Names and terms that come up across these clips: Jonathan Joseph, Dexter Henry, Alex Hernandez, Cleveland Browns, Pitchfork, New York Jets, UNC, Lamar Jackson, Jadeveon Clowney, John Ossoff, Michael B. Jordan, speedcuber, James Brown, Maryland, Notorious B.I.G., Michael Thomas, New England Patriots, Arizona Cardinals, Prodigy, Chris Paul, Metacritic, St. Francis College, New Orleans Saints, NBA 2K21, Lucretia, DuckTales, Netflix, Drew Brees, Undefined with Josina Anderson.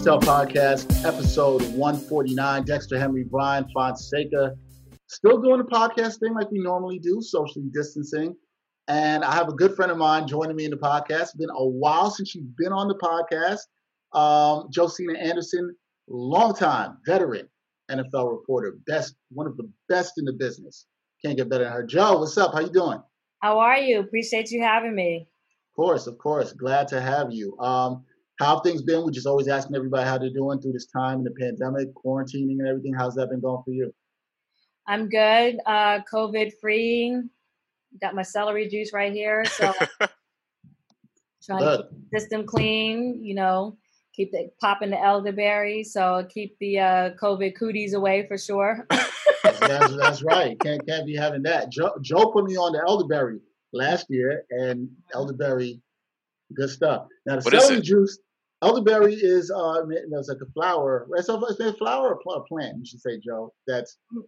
to Tell Podcast, episode 149. Dexter Henry, Brian Fonseca. Still doing the podcast thing like we normally do, socially distancing. And I have a good friend of mine joining me in the podcast. It's been a while since you've been on the podcast. Josina Anderson, longtime veteran NFL reporter, one of the best in the business. Can't get better than her. Jo, what's up? How you doing? How are you? Appreciate you having me. Of course. Glad to have you. How have things been? We're just always asking everybody how they're doing through this time in the pandemic, quarantining and everything. How's that been going for you? I'm good. COVID-free. Got my celery juice right here. So trying to keep the system clean, keep popping the elderberry. So keep the COVID cooties away for sure. That's right. Can't be having that. Joe put me on the elderberry last year, and elderberry, good stuff. Now the celery juice, elderberry is it's like a flower. It's a flower or plant, you should say, Joe.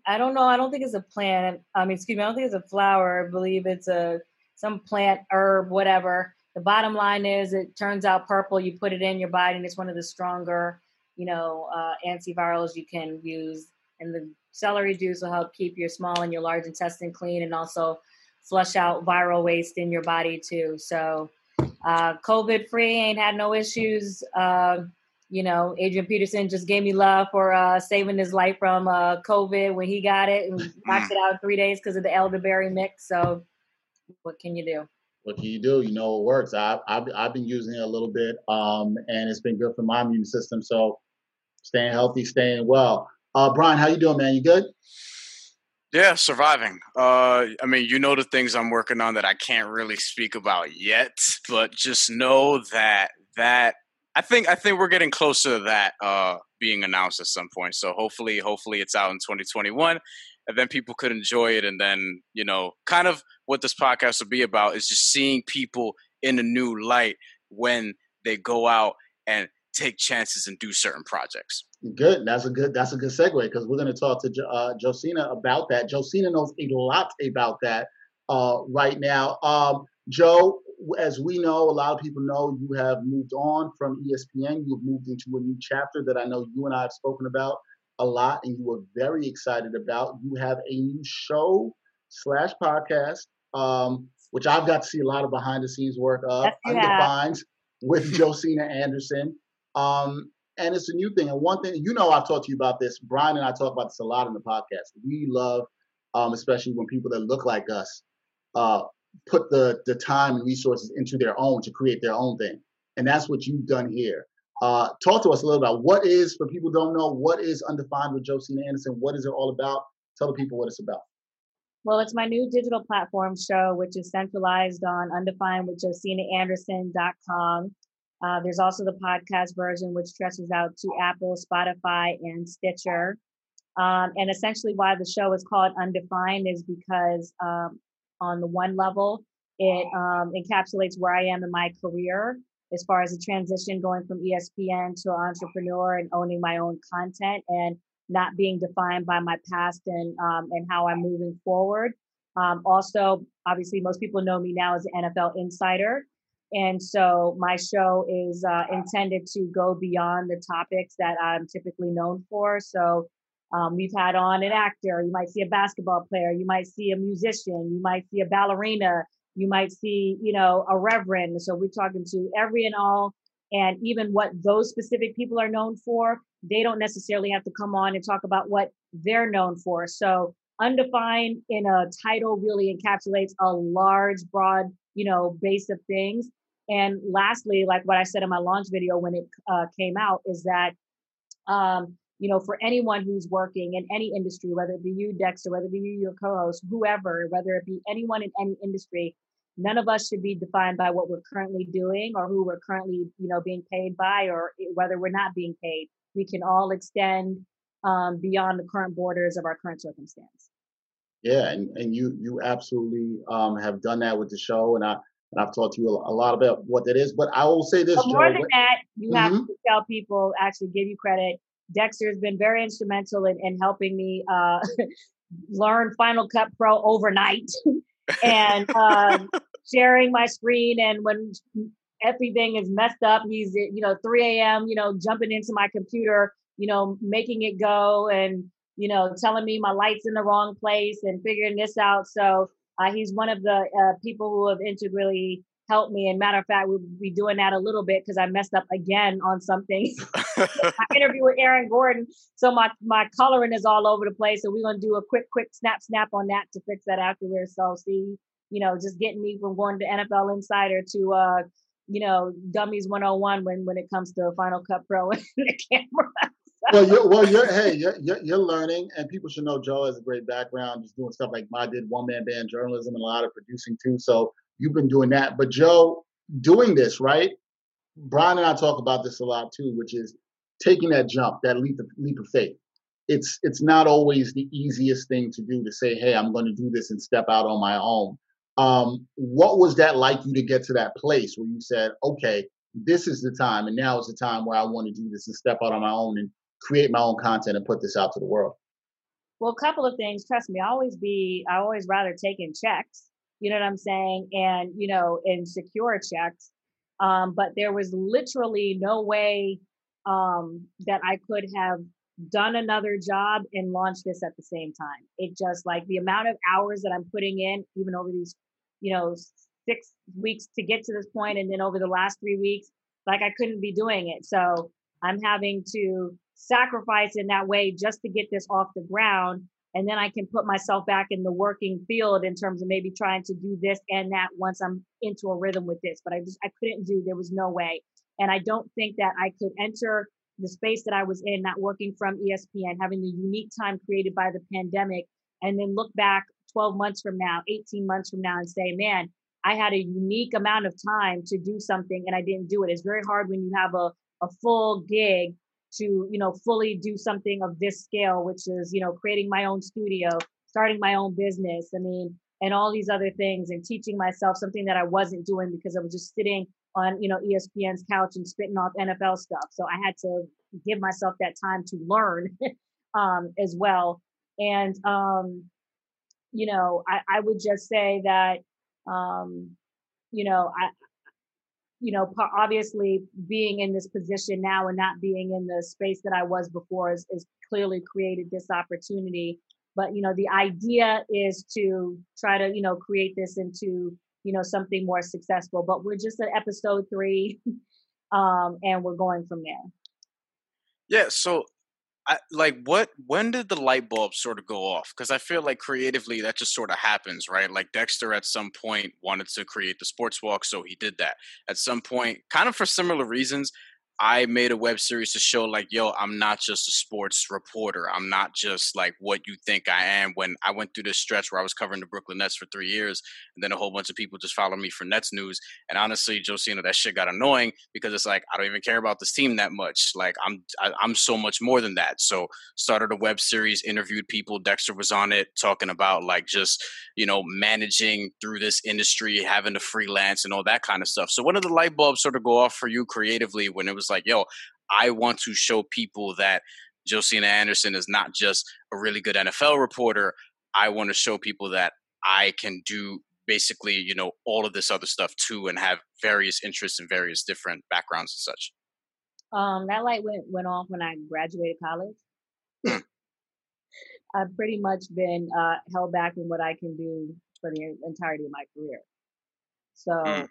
I don't know. I don't think it's a plant. I don't think it's a flower. I believe it's some plant, herb, whatever. The bottom line is, it turns out purple. You put it in your body, and it's one of the stronger, antivirals you can use. And the celery juice will help keep your small and your large intestine clean, and also flush out viral waste in your body too. So COVID free, ain't had no issues. Adrian Peterson just gave me love for saving his life from COVID when he got it, and knocked it out in 3 days because of the elderberry mix. So what can you do? It works. I've been using it a little bit, and it's been good for my immune system. So staying healthy, staying well. Brian, how you doing, man? You good? Yeah, surviving. The things I'm working on that I can't really speak about yet, but just know that I think we're getting closer to that being announced at some point. So hopefully it's out in 2021, and then people could enjoy it. And then, kind of what this podcast will be about is just seeing people in a new light when they go out and take chances and do certain projects. Good. That's a good segue, because we're going to talk to Josina about that. Josina knows a lot about that right now. Joe, as we know, a lot of people know, you have moved on from ESPN. You've moved into a new chapter that I know you and I have spoken about a lot, and you were very excited about. You have a new show / podcast, which I've got to see a lot of behind the scenes work of. Yes, Undefined with Josina Anderson. And it's a new thing. And one thing, I've talked to you about this. Brian and I talk about this a lot in the podcast. We love, especially when people that look like us put the time and resources into their own to create their own thing. And that's what you've done here. Talk to us a little about for people who don't know, what is Undefined with Josina Anderson? What is it all about? Tell the people what it's about. Well, it's my new digital platform show, which is centralized on undefinedwithjosinaanderson.com. There's also the podcast version, which stretches out to Apple, Spotify, and Stitcher. And essentially why the show is called Undefined is because on the one level, it encapsulates where I am in my career as far as the transition going from ESPN to an entrepreneur and owning my own content and not being defined by my past and how I'm moving forward. Also, obviously, most people know me now as an NFL insider. And so my show is intended to go beyond the topics that I'm typically known for. So we've had on an actor, you might see a basketball player, you might see a musician, you might see a ballerina, you might see, a reverend. So we're talking to every and all, and even what those specific people are known for, they don't necessarily have to come on and talk about what they're known for. So Undefined in a title really encapsulates a large, broad, base of things. And lastly, like what I said in my launch video when it came out, is that, for anyone who's working in any industry, whether it be you, Dexter, whether it be you, your co-host, whoever, whether it be anyone in any industry, none of us should be defined by what we're currently doing or who we're currently, being paid by, or whether we're not being paid. We can all extend beyond the current borders of our current circumstance. Yeah, and you absolutely have done that with the show, and I've talked to you a lot about what that is. But I will say this, Joe, more than that, you have to tell people, actually give you credit. Dexter has been very instrumental in helping me learn Final Cut Pro overnight and sharing my screen. And when everything is messed up. He's, 3 a.m., jumping into my computer, making it go and, telling me my light's in the wrong place and figuring this out. So he's one of the people who have integrally helped me. And matter of fact, we'll be doing that a little bit because I messed up again on something. My interview with Aaron Gordon. So my coloring is all over the place. So we're going to do a quick snap on that to fix that afterwards. So see, just getting me from going to NFL Insider to, Dummies 101 when it comes to Final Cut Pro and the camera. You're learning, and people should know Joe has a great background, just doing stuff like I did, one-man band journalism, and a lot of producing too. So you've been doing that. But Joe, doing this, right? Brian and I talk about this a lot too, which is taking that jump, that leap of faith. It's not always the easiest thing to do to say, hey, I'm going to do this and step out on my own. What was that like you to get to that place where you said, okay, this is the time, and now is the time where I want to do this and step out on my own and create my own content and put this out to the world? Well, a couple of things. Trust me, I always rather taking checks, you know what I'm saying? And, and secure checks. But there was literally no way that I could have done another job and launched this at the same time. It just like the amount of hours that I'm putting in, even over these, 6 weeks to get to this point, and then over the last 3 weeks, like I couldn't be doing it. So I'm having to sacrifice in that way just to get this off the ground. And then I can put myself back in the working field in terms of maybe trying to do this and that once I'm into a rhythm with this. But I couldn't do, there was no way. And I don't think that I could enter the space that I was in, not working from ESPN, having the unique time created by the pandemic, and then look back 12 months from now, 18 months from now and say, man, I had a unique amount of time to do something and I didn't do it. It's very hard when you have a full gig to, fully do something of this scale, which is, creating my own studio, starting my own business, and all these other things, and teaching myself something that I wasn't doing because I was just sitting on, ESPN's couch and spitting off NFL stuff. So I had to give myself that time to learn as well. And, I would just say that, obviously being in this position now and not being in the space that I was before is clearly created this opportunity. But, the idea is to try to, create this into, something more successful, but we're just at episode 3 and we're going from there. Yeah. So when did the light bulb sort of go off? Because I feel like creatively that just sort of happens, right? Like Dexter at some point wanted to create the sports walk. So he did that at some point, kind of for similar reasons. I made a web series to show like, yo, I'm not just a sports reporter. I'm not just like what you think I am. When I went through this stretch where I was covering the Brooklyn Nets for 3 years, and then a whole bunch of people just followed me for Nets news. And honestly, Josina, that shit got annoying because it's like, I don't even care about this team that much. Like I'm so much more than that. So started a web series, interviewed people. Dexter was on it talking about like just, managing through this industry, having to freelance and all that kind of stuff. So when did the light bulb sort of go off for you creatively when it was like, yo, I want to show people that Josina Anderson is not just a really good NFL reporter. I want to show people that I can do basically, all of this other stuff too, and have various interests and various different backgrounds and such. That light went off when I graduated college. I've pretty much been held back in what I can do for the entirety of my career. So,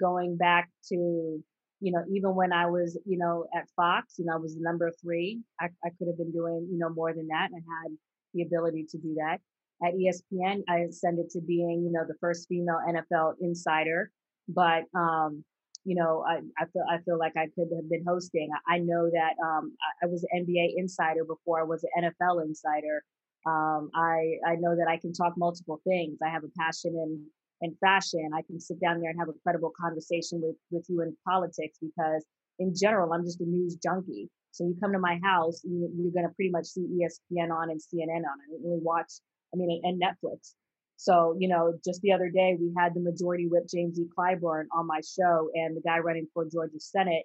going back to, even when I was, at Fox, I was number 3. I could have been doing, more than that. I had the ability to do that. At ESPN, I ascended to being, the first female NFL insider. But, I feel like I could have been hosting. I know that I was an NBA insider before I was an NFL insider. I know that I can talk multiple things. I have a passion in fashion. I can sit down there and have a credible conversation with you in politics, because in general, I'm just a news junkie. So you come to my house, you're going to pretty much see ESPN on and CNN on. I didn't really watch, and Netflix. So, just the other day, we had the Majority Whip James E. Clyburn on my show, and the guy running for Georgia Senate,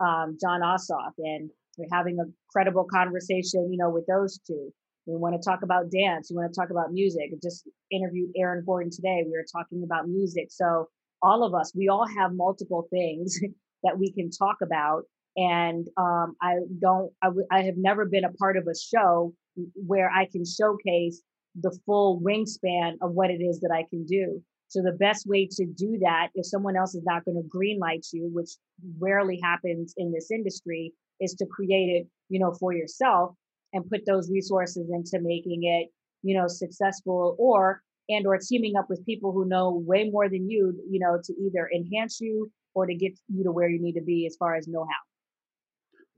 John Ossoff, and we're having a credible conversation, with those two. We want to talk about dance. We want to talk about music. I just interviewed Aaron Gordon today. We were talking about music. So all of us, we all have multiple things that we can talk about. And I have never been a part of a show where I can showcase the full wingspan of what it is that I can do. So the best way to do that, if someone else is not going to greenlight you, which rarely happens in this industry, is to create it, for yourself and put those resources into making it, successful, or teaming up with people who know way more than you, to either enhance you or to get you to where you need to be as far as know-how.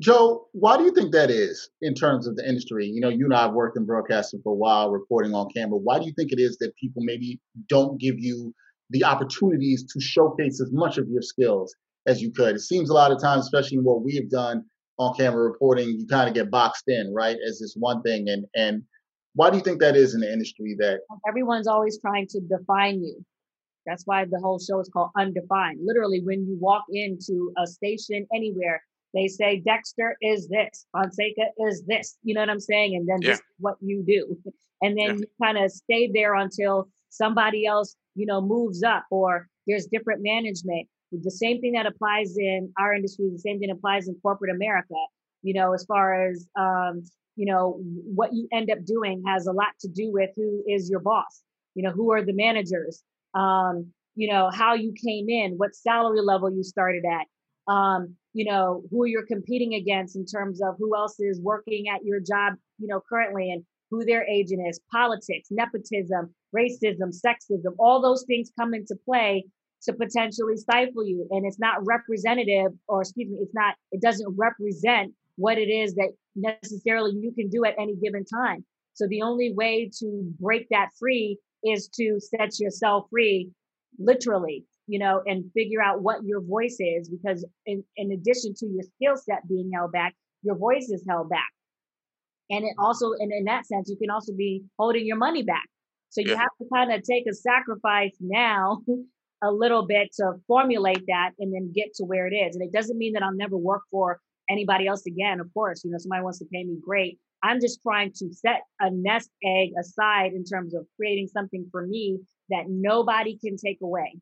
Joe, why do you think that is in terms of the industry? You and I have worked in broadcasting for a while, reporting on camera. Why do you think it is that people maybe don't give you the opportunities to showcase as much of your skills as you could? It seems a lot of times, especially in what we have done on camera reporting, you kind of get boxed in, right, as this one thing. And why do you think that is in the industry that... Everyone's always trying to define you. That's why the whole show is called Undefined. Literally, when you walk into a station anywhere, they say, Dexter is this, Fonseca is this, you know what I'm saying? And then this is what you do. And then you kind of stay there until somebody else, moves up, or there's different management. The same thing that applies in our industry, the same thing applies in corporate America, as far as, what you end up doing has a lot to do with who is your boss, who are the managers, how you came in, what salary level you started at. Who you're competing against in terms of who else is working at your job, currently, and who their agent is, politics, nepotism, racism, sexism, all those things come into play to potentially stifle you. And it's not representative, or excuse me, it doesn't represent what it is that necessarily you can do at any given time. So the only way to break that free is to set yourself free, literally. And figure out what your voice is, because in addition to your skill set being held back, your voice is held back. And it also, and in that sense, you can also be holding your money back. So you have to kind of take a sacrifice now a little bit to formulate that and then get to where it is. And it doesn't mean that I'll never work for anybody else again. Of course, somebody wants to pay me, great. I'm just trying to set a nest egg aside in terms of creating something for me that nobody can take away.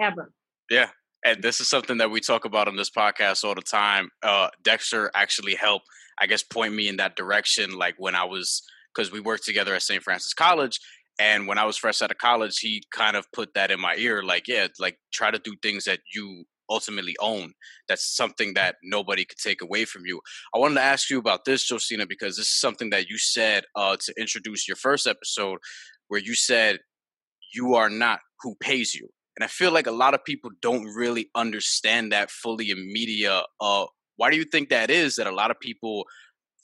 Ever. Yeah. And this is something that we talk about on this podcast all the time. Dexter actually helped, I guess, point me in that direction. Like when I was, because we worked together at St. Francis College. And when I was fresh out of college, he kind of put that in my ear. Try to do things that you ultimately own. That's something that nobody could take away from you. I wanted to ask you about this, Josina, because this is something that you said to introduce your first episode, where you said, you are not who pays you. And I feel like a lot of people don't really understand that fully in media. Why do you think that is, that a lot of people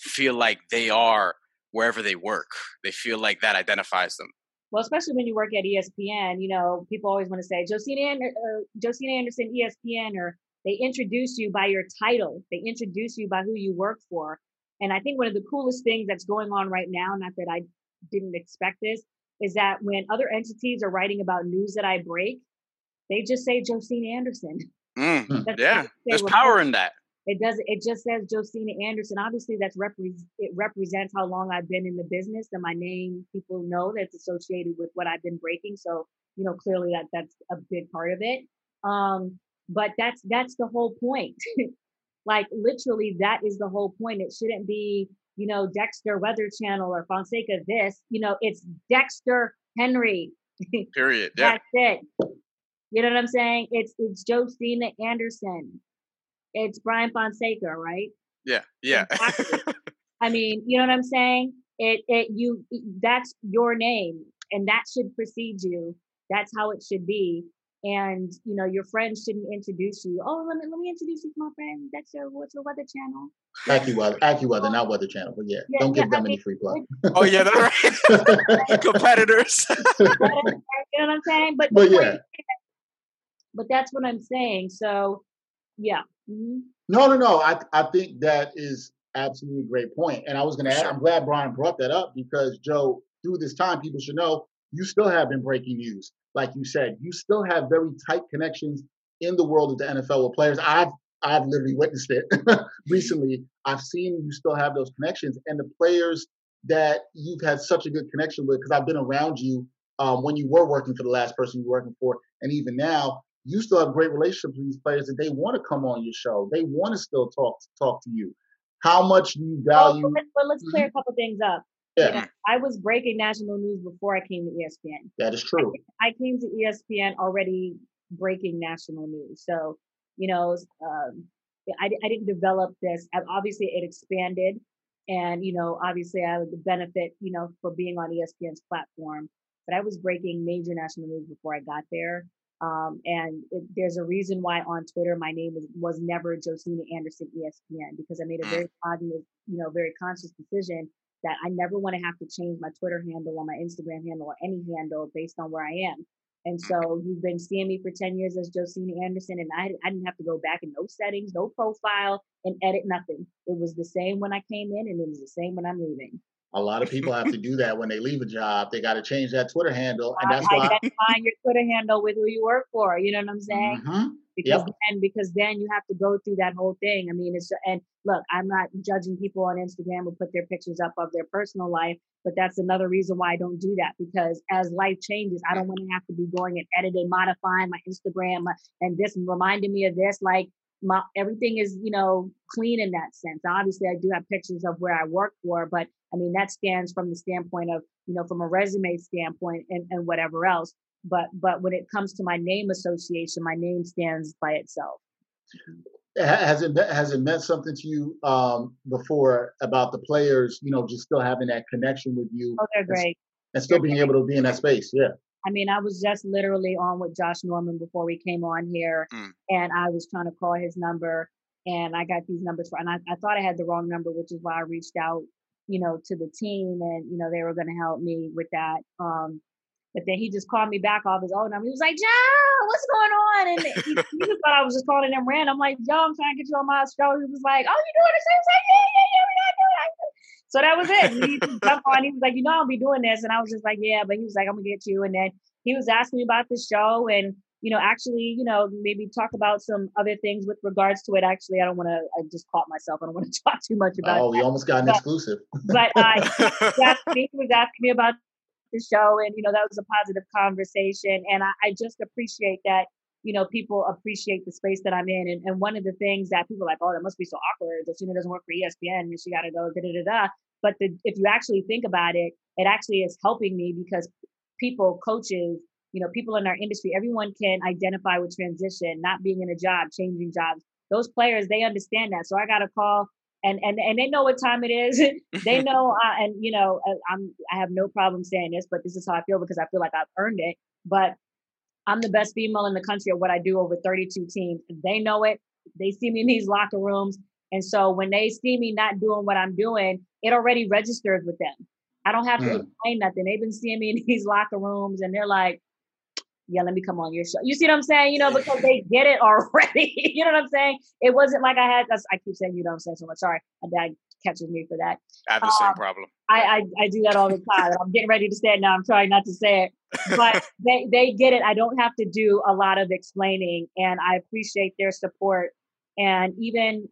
feel like they are wherever they work? They feel like that identifies them. Well, especially when you work at ESPN, people always want to say, Josina Anderson, ESPN, or they introduce you by your title. They introduce you by who you work for. And I think one of the coolest things that's going on right now, not that I didn't expect this, is that when other entities are writing about news that I break, they just say Josina Anderson. There's power in that. It just says Josina Anderson. Obviously, it represents how long I've been in the business, and my name, people know that's associated with what I've been breaking. So, clearly that's a big part of it. But that's the whole point. Like literally, that is the whole point. It shouldn't be, Dexter Weather Channel or Fonseca this. It's Dexter Henry. Period. That's it. You know what I'm saying? It's Josina Anderson. It's Brian Fonseca, right? Yeah. I mean, you know what I'm saying? That's your name, and that should precede you. That's how it should be. And your friends shouldn't introduce you. Oh, let me introduce you to my friend. That's what's your Weather Channel? AccuWeather, not Weather Channel, but yeah. Don't give them any free plug. Oh yeah, that's right. Competitors. You know what I'm saying? But yeah. But that's what I'm saying. So, yeah. Mm-hmm. No. I think that is absolutely a great point. And I was going to add, I'm glad Brian brought that up, because, Joe, through this time, people should know you still have been breaking news. Like you said, you still have very tight connections in the world of the NFL with players. I've literally witnessed it recently. I've seen you still have those connections. And the players that you've had such a good connection with, because I've been around you when you were working for the last person you were working for, and even now, you still have great relationships with these players that they want to come on your show. They want to still talk to you. How much you value... Well, let's clear a couple things up. Yeah. You know, I was breaking national news before I came to ESPN. That is true. I came to ESPN already breaking national news. So, you know, I didn't develop this. Obviously, it expanded. And, you know, obviously, I would benefit, you know, for being on ESPN's platform. But I was breaking major national news before I got there. There's a reason why on Twitter my name was never Josina Anderson ESPN, because I made a very obvious, you know, very conscious decision that I never want to have to change my Twitter handle or my Instagram handle or any handle based on where I am. And so you've been seeing me for 10 years as Josina Anderson, and I didn't have to go back in no settings, no profile, and edit nothing. It was the same when I came in, and it was the same when I'm leaving. A lot of people have to do that when they leave a job. They got to change that Twitter handle. And that's why. Identify your Twitter handle with who you work for. You know what I'm saying? Mm-hmm. Because then you have to go through that whole thing. I mean, and look, I'm not judging people on Instagram who put their pictures up of their personal life, but that's another reason why I don't do that, because as life changes, I don't want to have to be going and editing, modifying my Instagram and this reminding me of this. Like, everything is, you know, clean in that sense. Obviously, I do have pictures of where I work for, but I mean, that stands from the standpoint of, you know, from a resume standpoint and whatever else. But when it comes to my name association, my name stands by itself. Has it meant something to you before about the players, you know, just still having that connection with you? Oh, they're great. And still being able to be in that space. Yeah. I mean, I was just literally on with Josh Norman before we came on here, and I was trying to call his number, and I got these numbers for, and I thought I had the wrong number, which is why I reached out, you know, to the team, and, you know, they were going to help me with that. But then he just called me back off his own number. He was like, "Joe, what's going on?" And he just thought I was just calling him random. I'm like, "Yo, I'm trying to get you on my show." He was like, "Oh, you doing this?" I was like, yeah, we gotta do it. So that was it. He just jumped on. He was like, "You know, I'll be doing this." And I was just like, "Yeah," but he was like, "I'm gonna get you." And then he was asking me about the show and, you know, actually, you know, maybe talk about some other things with regards to it. Actually, I just caught myself. I don't want to talk too much about it. Oh, we almost got an exclusive. But he was asking me about the show, and, you know, that was a positive conversation. And I just appreciate that, you know, people appreciate the space that I'm in. And one of the things that people are like, "Oh, that must be so awkward. Josina doesn't work for ESPN and she got to go, da, da, da, da." But if you actually think about it, it actually is helping me, because people, coaches, you know, people in our industry, everyone can identify with transition, not being in a job, changing jobs. Those players, they understand that. So I got a call, and they know what time it is. They know, and you know, I have no problem saying this, but this is how I feel, because I feel like I've earned it. But I'm the best female in the country at what I do, over 32 teams. They know it. They see me in these locker rooms, and so when they see me not doing what I'm doing, it already registers with them. I don't have to explain nothing. They've been seeing me in these locker rooms, and they're like, "Yeah, let me come on your show." You see what I'm saying? You know, because they get it already. You know what I'm saying? It wasn't like I had, I keep saying, you know what I'm saying so much. Sorry. My dad catches me for that. I have the same problem. I do that all the time. I'm getting ready to say it now. I'm trying not to say it, but they get it. I don't have to do a lot of explaining, and I appreciate their support. And even,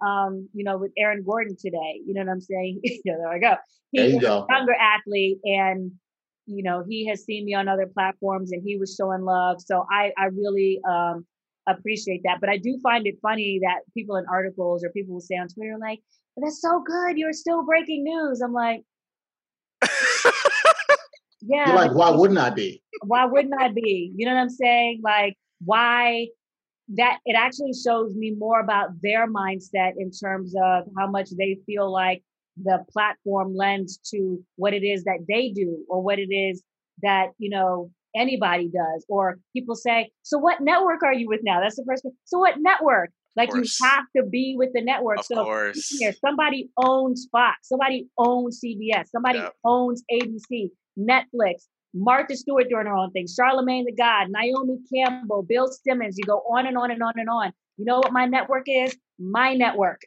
you know, with Aaron Gordon today, you know what I'm saying? You know, there I go. He's a younger athlete, and, you know, he has seen me on other platforms, and he was showing love. So I really appreciate that. But I do find it funny that people in articles or people will say on Twitter, like, "That's so good. You're still breaking news." I'm like, yeah. You're like, why wouldn't I be? Why wouldn't I be? You know what I'm saying? Like, why? That it actually shows me more about their mindset in terms of how much they feel like the platform lends to what it is that they do, or what it is that, you know, anybody does. Or people say, "So what network are you with now?" That's the first one. So what network? Like, you have to be with the network. Of course. Here, somebody owns Fox, somebody owns CBS, somebody owns ABC, Netflix, Martha Stewart doing her own thing, Charlamagne the God, Naomi Campbell, Bill Simmons. You go on and on and on and on. You know what my network is? My network.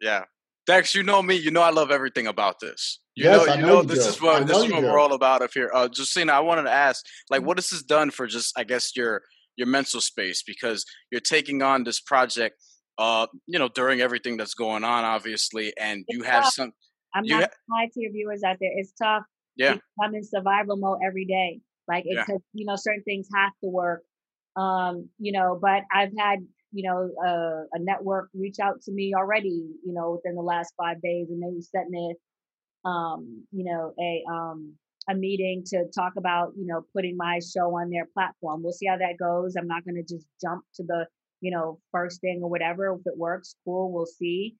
Yeah. Dex, you know me. You know I love everything about this. You know this is what we're all about up here. Josina, I wanted to ask, like, what has this done for just, I guess, your mental space? Because you're taking on this project, you know, during everything that's going on, obviously, and it's tough. I'm not lying to your viewers out there. It's tough. Yeah, I'm in survival mode every day. Like, it's because, you know, certain things have to work. But I've had, a network reach out to me already, within the last 5 days, and they were setting it, a meeting to talk about, putting my show on their platform. We'll see how that goes. I'm not going to just jump to the, first thing or whatever. If it works, cool. We'll see.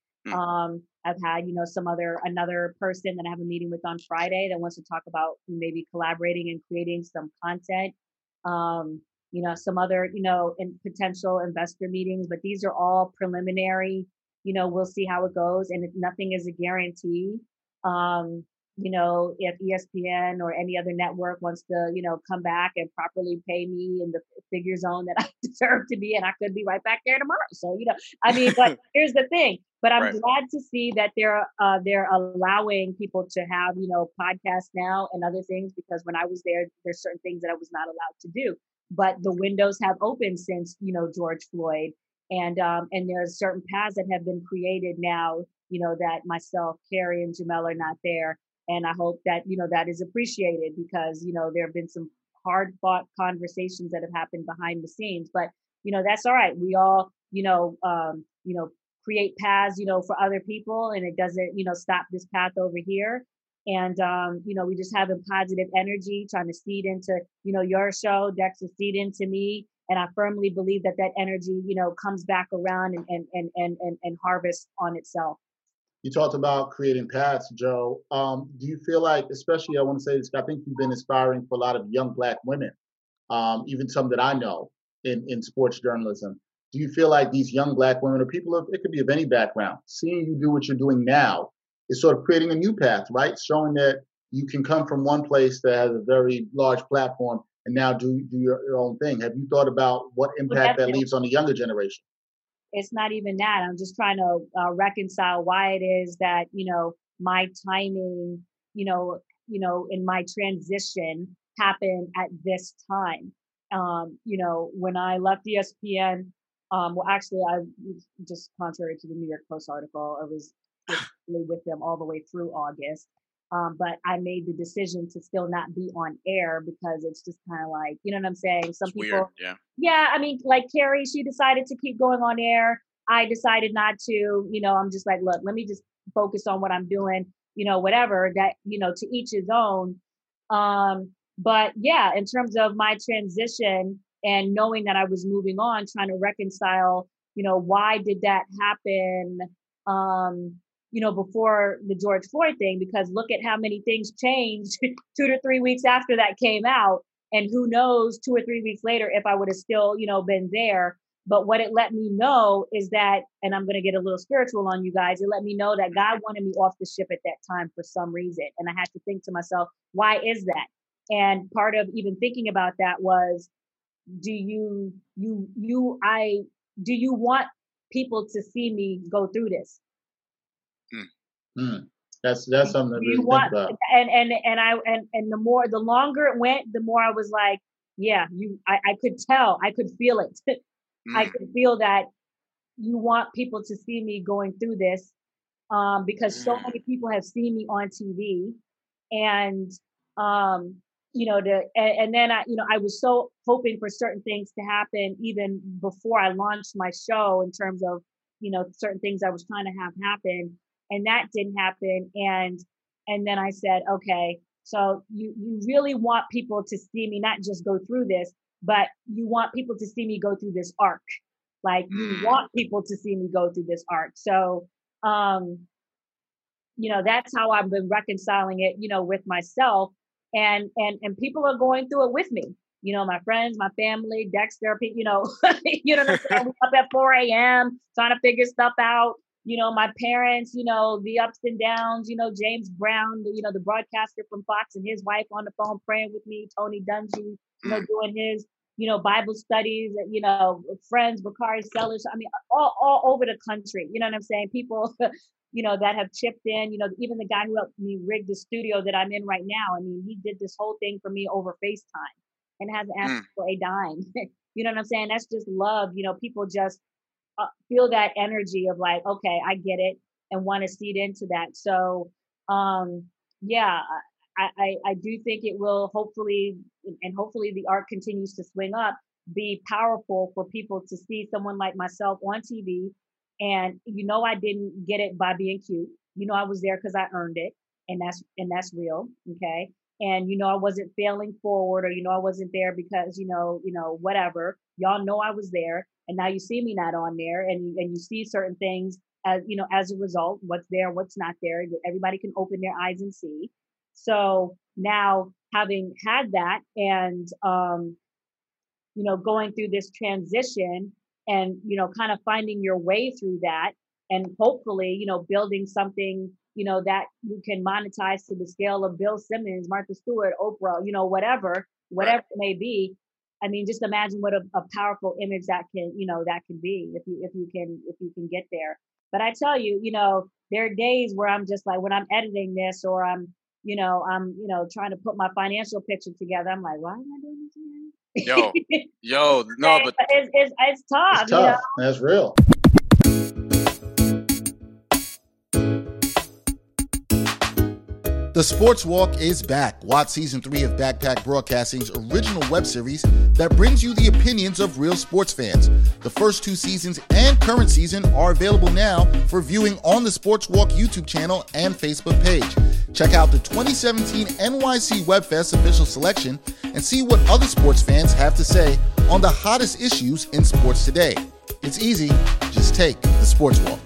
I've had, another person that I have a meeting with on Friday that wants to talk about maybe collaborating and creating some content, some other, in potential investor meetings, but these are all preliminary, we'll see how it goes. And if nothing is a guarantee, if ESPN or any other network wants to, come back and properly pay me in the figure zone that I deserve to be in, I could be right back there tomorrow. So, but here's the thing. But I'm glad to see that they're allowing people to have, podcasts now and other things, because when I was there, there's certain things that I was not allowed to do. But the windows have opened since, George Floyd, and there's certain paths that have been created now, that myself, Carrie, and Jamel are not there. And I hope that, that is appreciated, because, there have been some hard fought conversations that have happened behind the scenes, but, that's all right. We all, create paths, for other people, and it doesn't, stop this path over here. And, we just having positive energy, trying to seed into, your show, Dexter, seed into me. And I firmly believe that energy, comes back around and harvests on itself. You talked about creating paths, Joe. Do you feel like, especially, I want to say this, I think you've been inspiring for a lot of young Black women, even some that I know in sports journalism. Do you feel like these young Black women, or people of, it could be of any background, seeing you do what you're doing now is sort of creating a new path, right? Showing that you can come from one place that has a very large platform and now do your own thing. Have you thought about what impact that leaves on the younger generation? It's not even that. I'm just trying to reconcile why it is that, my timing, in my transition happened at this time. When I left ESPN, I just, contrary to the New York Post article, I was with them all the way through August. But I made the decision to still not be on air, because it's just kind of like, you know what I'm saying? Some it's people, weird, yeah. I mean, like Carrie, she decided to keep going on air. I decided not to, I'm just like, look, let me just focus on what I'm doing, whatever that, to each his own. But yeah, in terms of my transition and knowing that I was moving on, trying to reconcile, why did that happen? Before the George Floyd thing, because look at how many things changed 2 to 3 weeks after that came out. And who knows 2 or 3 weeks later, if I would have still, been there. But what it let me know is that, and I'm going to get a little spiritual on you guys, it let me know that God wanted me off the ship at that time for some reason. And I had to think to myself, why is that? And part of even thinking about that was, do you want people to see me go through this? That's something that you really want, think about. And the more, the longer it went, the more I was like, yeah, I could tell, I could feel it. I could feel that you want people to see me going through this, because so many people have seen me on TV, and, then I was so hoping for certain things to happen even before I launched my show, in terms of, certain things I was trying to have happen. And that didn't happen. And then I said, okay, so you really want people to see me not just go through this, but you want people to see me go through this arc. Like, you want people to see me go through this arc. So, that's how I've been reconciling it, with myself, and people are going through it with me. My friends, my family, Dexter, you know what I'm saying? Up at 4 a.m. trying to figure stuff out. My parents, the ups and downs, James Brown, the broadcaster from Fox, and his wife on the phone praying with me, Tony Dungy, doing his, Bible studies, friends, Bakari Sellers. I mean, all over the country, you know what I'm saying? People, that have chipped in, even the guy who helped me rig the studio that I'm in right now. I mean, he did this whole thing for me over FaceTime and hasn't asked for a dime. You know what I'm saying? That's just love. People just feel that energy of like, okay, I get it, and want to seed into that. So, I do think it will hopefully the arc continues to swing up, be powerful for people to see someone like myself on TV. And, you know, I didn't get it by being cute. You know, I was there because I earned it. And that's real. Okay. And, you know, I wasn't failing forward, or, you know, I wasn't there because, you know, whatever. Y'all know I was there. And now you see me not on there, and you see certain things as, you know, as a result, what's there, what's not there. Everybody can open their eyes and see. So now, having had that, and, you know, going through this transition and, you know, kind of finding your way through that, and hopefully, you know, building something, you know, that you can monetize to the scale of Bill Simmons, Martha Stewart, Oprah, you know, whatever it may be. I mean, just imagine what a powerful image that can, you know, that can be if you can get there. But I tell you, you know, there are days where I'm just like, when I'm editing this, or I'm trying to put my financial picture together, I'm like, why am I doing this again? Yo, no, but it's tough. It's tough. You know? That's real. The Sports Walk is back. Watch Season 3 of Backpack Broadcasting's original web series that brings you the opinions of real sports fans. The first two seasons and current season are available now for viewing on the Sports Walk YouTube channel and Facebook page. Check out the 2017 NYC WebFest official selection and see what other sports fans have to say on the hottest issues in sports today. It's easy. Just take the Sports Walk.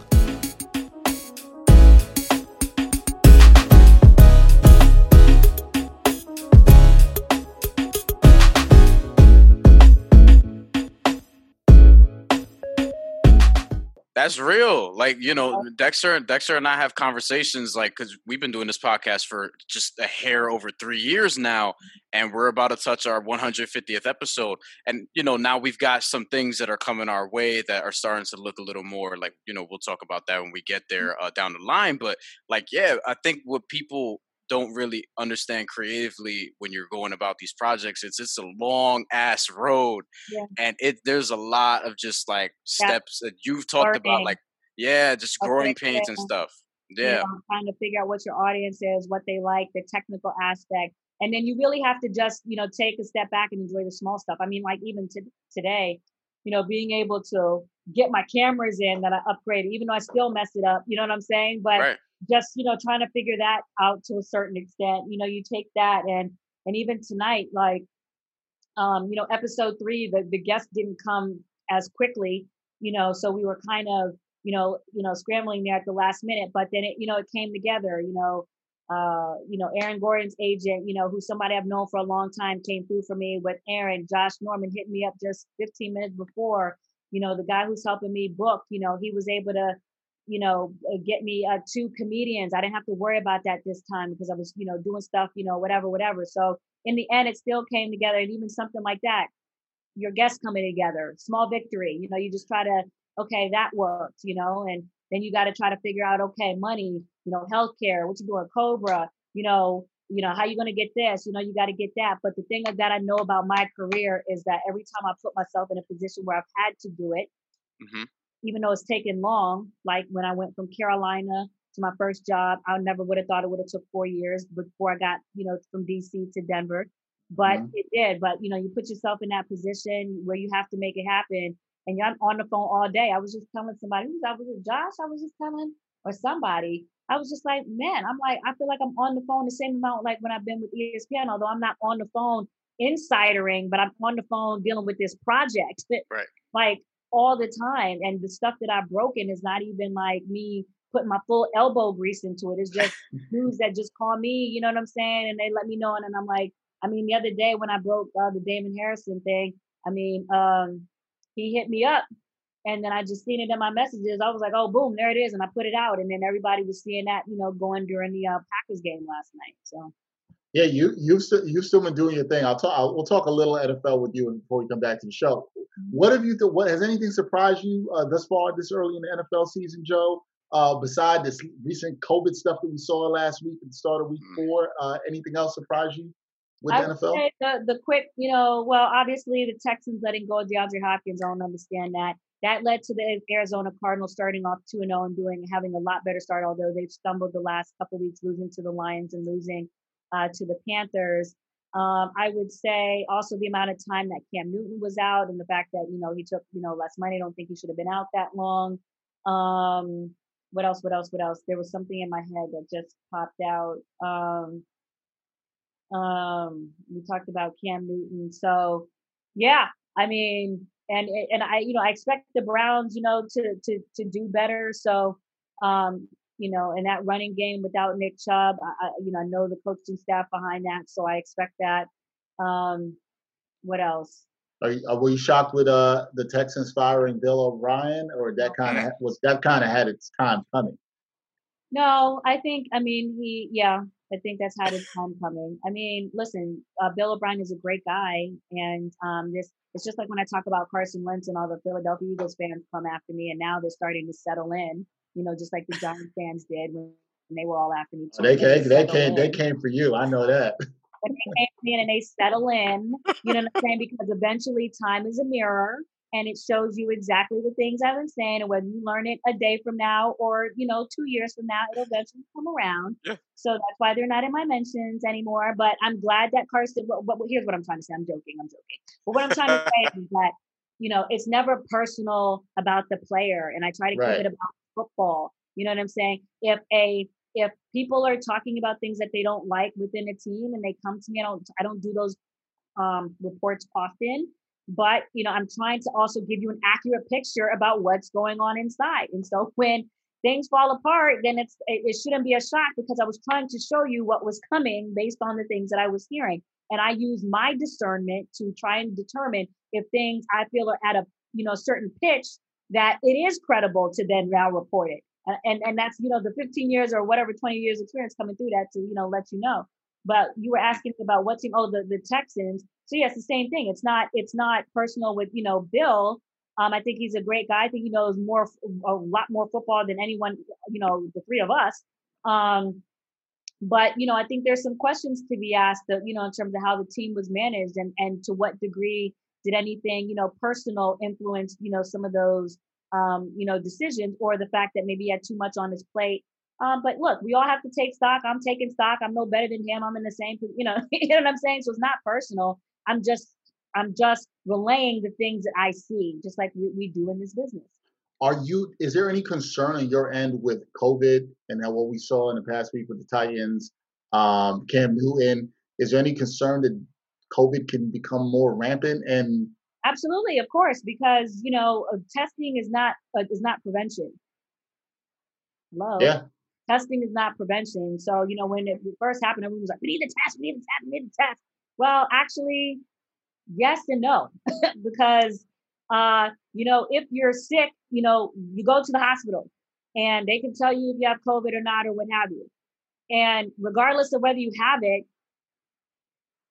That's real. Like, you know, Dexter and I have conversations, like, because we've been doing this podcast for just a hair over 3 years now, and we're about to touch our 150th episode. And, you know, now we've got some things that are coming our way that are starting to look a little more like, you know, we'll talk about that when we get there down the line. But, like, yeah, I think what people don't really understand creatively when you're going about these projects, it's a long ass road. Yeah. And there's a lot of just like steps that you've talked about, like, yeah, just growing pains and stuff. Yeah. You know, trying to figure out what your audience is, what they like, the technical aspect. And then you really have to just, you know, take a step back and enjoy the small stuff. I mean, like, even today, you know, being able to get my cameras in that I upgraded, even though I still messed it up, you know what I'm saying? But right. Just, you know, trying to figure that out to a certain extent, you know, you take that and even tonight, like, you know, episode 3, the guest didn't come as quickly, you know, so we were kind of, you know, scrambling there at the last minute, but then it came together, you know, Aaron Gordon's agent, you know, who somebody I've known for a long time came through for me with Aaron. Josh Norman hit me up just 15 minutes before, you know, the guy who's helping me book, you know, he was able to, you know, get me 2 comedians. I didn't have to worry about that this time because I was, you know, doing stuff, you know, whatever. So in the end, it still came together. And even something like that, your guests coming together, small victory, you know, you just try to, okay, that worked, you know, and then you got to try to figure out, okay, money, you know, healthcare, what you doing, Cobra, you know, how you going to get this, you know, you got to get that. But the thing that I know about my career is that every time I put myself in a position where I've had to do it, mm-hmm. even though it's taken long, like when I went from Carolina to my first job, I never would have thought it would have took 4 years before I got, you know, from DC to Denver, but mm-hmm. it did. But, you know, you put yourself in that position where you have to make it happen, and you're on the phone all day. I was just telling somebody, I was just like, man, I'm like, I feel like I'm on the phone the same amount like when I've been with ESPN, although I'm not on the phone insidering, but I'm on the phone dealing with this project. Right. Like, all the time, and the stuff that I've broken is not even like me putting my full elbow grease into it. It's just dudes that just call me, you know what I'm saying, and they let me know. And I'm like, I mean, the other day when I broke the Damon Harrison thing, I mean, he hit me up, and then I just seen it in my messages. I was like, oh, boom, there it is, and I put it out, and then everybody was seeing that, you know, going during the Packers game last night. So yeah, you've still been doing your thing. We'll talk a little NFL with you before we come back to the show. What have you? What has anything surprised you thus far this early in the NFL season, Joe? Beside this recent COVID stuff that we saw last week at the start of week 4, anything else surprised you with the NFL? The quick, you know, well, obviously the Texans letting go of DeAndre Hopkins. I don't understand that. That led to the Arizona Cardinals starting off 2-0 and having a lot better start, although they've stumbled the last couple of weeks, losing to the Lions and losing to the Panthers. I would say also the amount of time that Cam Newton was out and the fact that, you know, he took, you know, less money. I don't think he should have been out that long. What else? There was something in my head that just popped out. We talked about Cam Newton. So yeah, I mean, and I, you know, I expect the Browns, you know, to do better. So, you know, and that running game without Nick Chubb, I know the coaching staff behind that. So I expect that. What else? Were you shocked with the Texans firing Bill O'Brien, or that kind of had its time coming? No, I think that's had its time coming. I mean, listen, Bill O'Brien is a great guy, and it's just like when I talk about Carson Wentz and all the Philadelphia Eagles fans come after me, and now they're starting to settle in. You know, just like the Giants fans did when they were all after me. They came for you. I know that. And they came in and they settle in, you know what I'm saying? Because eventually time is a mirror and it shows you exactly the things I've been saying. And whether you learn it a day from now or, you know, 2 years from now, it'll eventually come around. Yeah. So that's why they're not in my mentions anymore. But I'm glad that Carson, well, here's what I'm trying to say. I'm joking. But what I'm trying to say is that, you know, it's never personal about the player. And I try to keep it about football. You know what I'm saying? If people are talking about things that they don't like within a team and they come to me, I don't do those reports often, but you know, I'm trying to also give you an accurate picture about what's going on inside. And so when things fall apart, then it shouldn't be a shock, because I was trying to show you what was coming based on the things that I was hearing. And I use my discernment to try and determine if things I feel are at a, you know, certain pitch that it is credible to then now report it. And that's, you know, the 15 years or whatever, 20 years experience coming through that to, you know, let you know. But you were asking about what team, the Texans. So yes, the same thing. It's not personal with, you know, Bill. I think he's a great guy. I think he knows a lot more football than anyone, you know, the three of us. But, you know, I think there's some questions to be asked, you know, in terms of how the team was managed and to what degree did anything, you know, personal influence, you know, some of those, you know, decisions, or the fact that maybe he had too much on his plate. But look, we all have to take stock. I'm taking stock. I'm no better than him. I'm in the same, you know what I'm saying? So it's not personal. I'm just relaying the things that I see, just like we do in this business. Is there any concern on your end with COVID and what we saw in the past week with the Titans, Cam Newton? Is there any concern that COVID can become more rampant? And absolutely, of course, because, you know, testing is not prevention. Hello? Yeah. Testing is not prevention. So, you know, when it first happened, everyone was like, we need to test. Well, actually, yes and no, because, you know, if you're sick, you know, you go to the hospital and they can tell you if you have COVID or not or what have you. And regardless of whether you have it,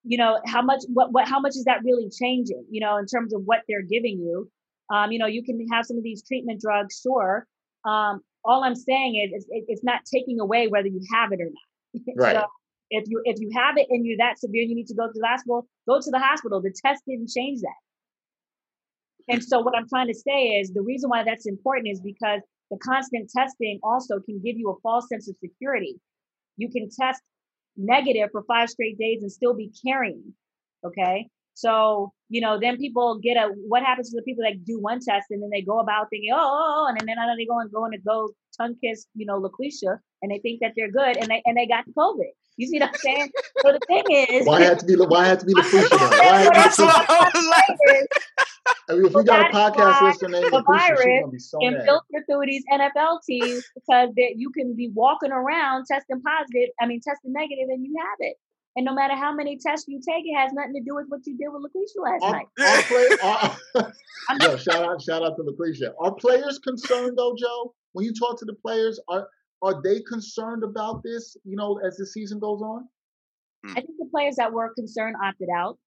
you know, how much is that really changing, you know, in terms of what they're giving you? You know, you can have some of these treatment drugs, sure. All I'm saying is it's not taking away whether you have it or not. Right. So if you have it and you're that severe, you need to go to the hospital, The test didn't change that. And so what I'm trying to say is the reason why that's important is because the constant testing also can give you a false sense of security. You can test negative for 5 straight days and still be carrying. Okay. So, you know, then people get what happens to the people that do one test and then they go about thinking, and then they go tongue kiss, you know, Lucretia, and they think that they're good and they got COVID. You see what I'm saying? So the thing is, why have to be Lucretia? I mean, if you got a podcast listener named Lucretia, she's gonna be so mad. Filter through these NFL teams because you can be walking around testing negative, and you have it. And no matter how many tests you take, it has nothing to do with what you did with Lucretia last night. Shout out to Lucretia. Are players concerned though, Joe? When you talk to the players, are they concerned about this, you know, as the season goes on? I think the players that were concerned opted out.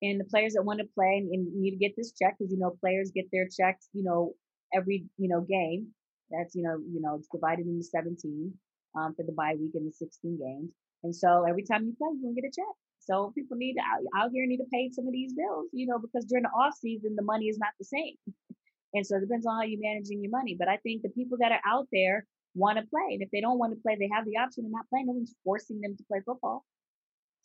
And the players that want to play and need to get this check, because, you know, players get their checks, you know, every, you know, game. That's, you know, it's divided into 17 for the bye week and the 16 games. And so every time you play, you're going to get a check. So people out here need to pay some of these bills, you know, because during the off season, the money is not the same. And so it depends on how you're managing your money. But I think the people that are out there want to play. And if they don't want to play, they have the option of not playing. No one's forcing them to play football.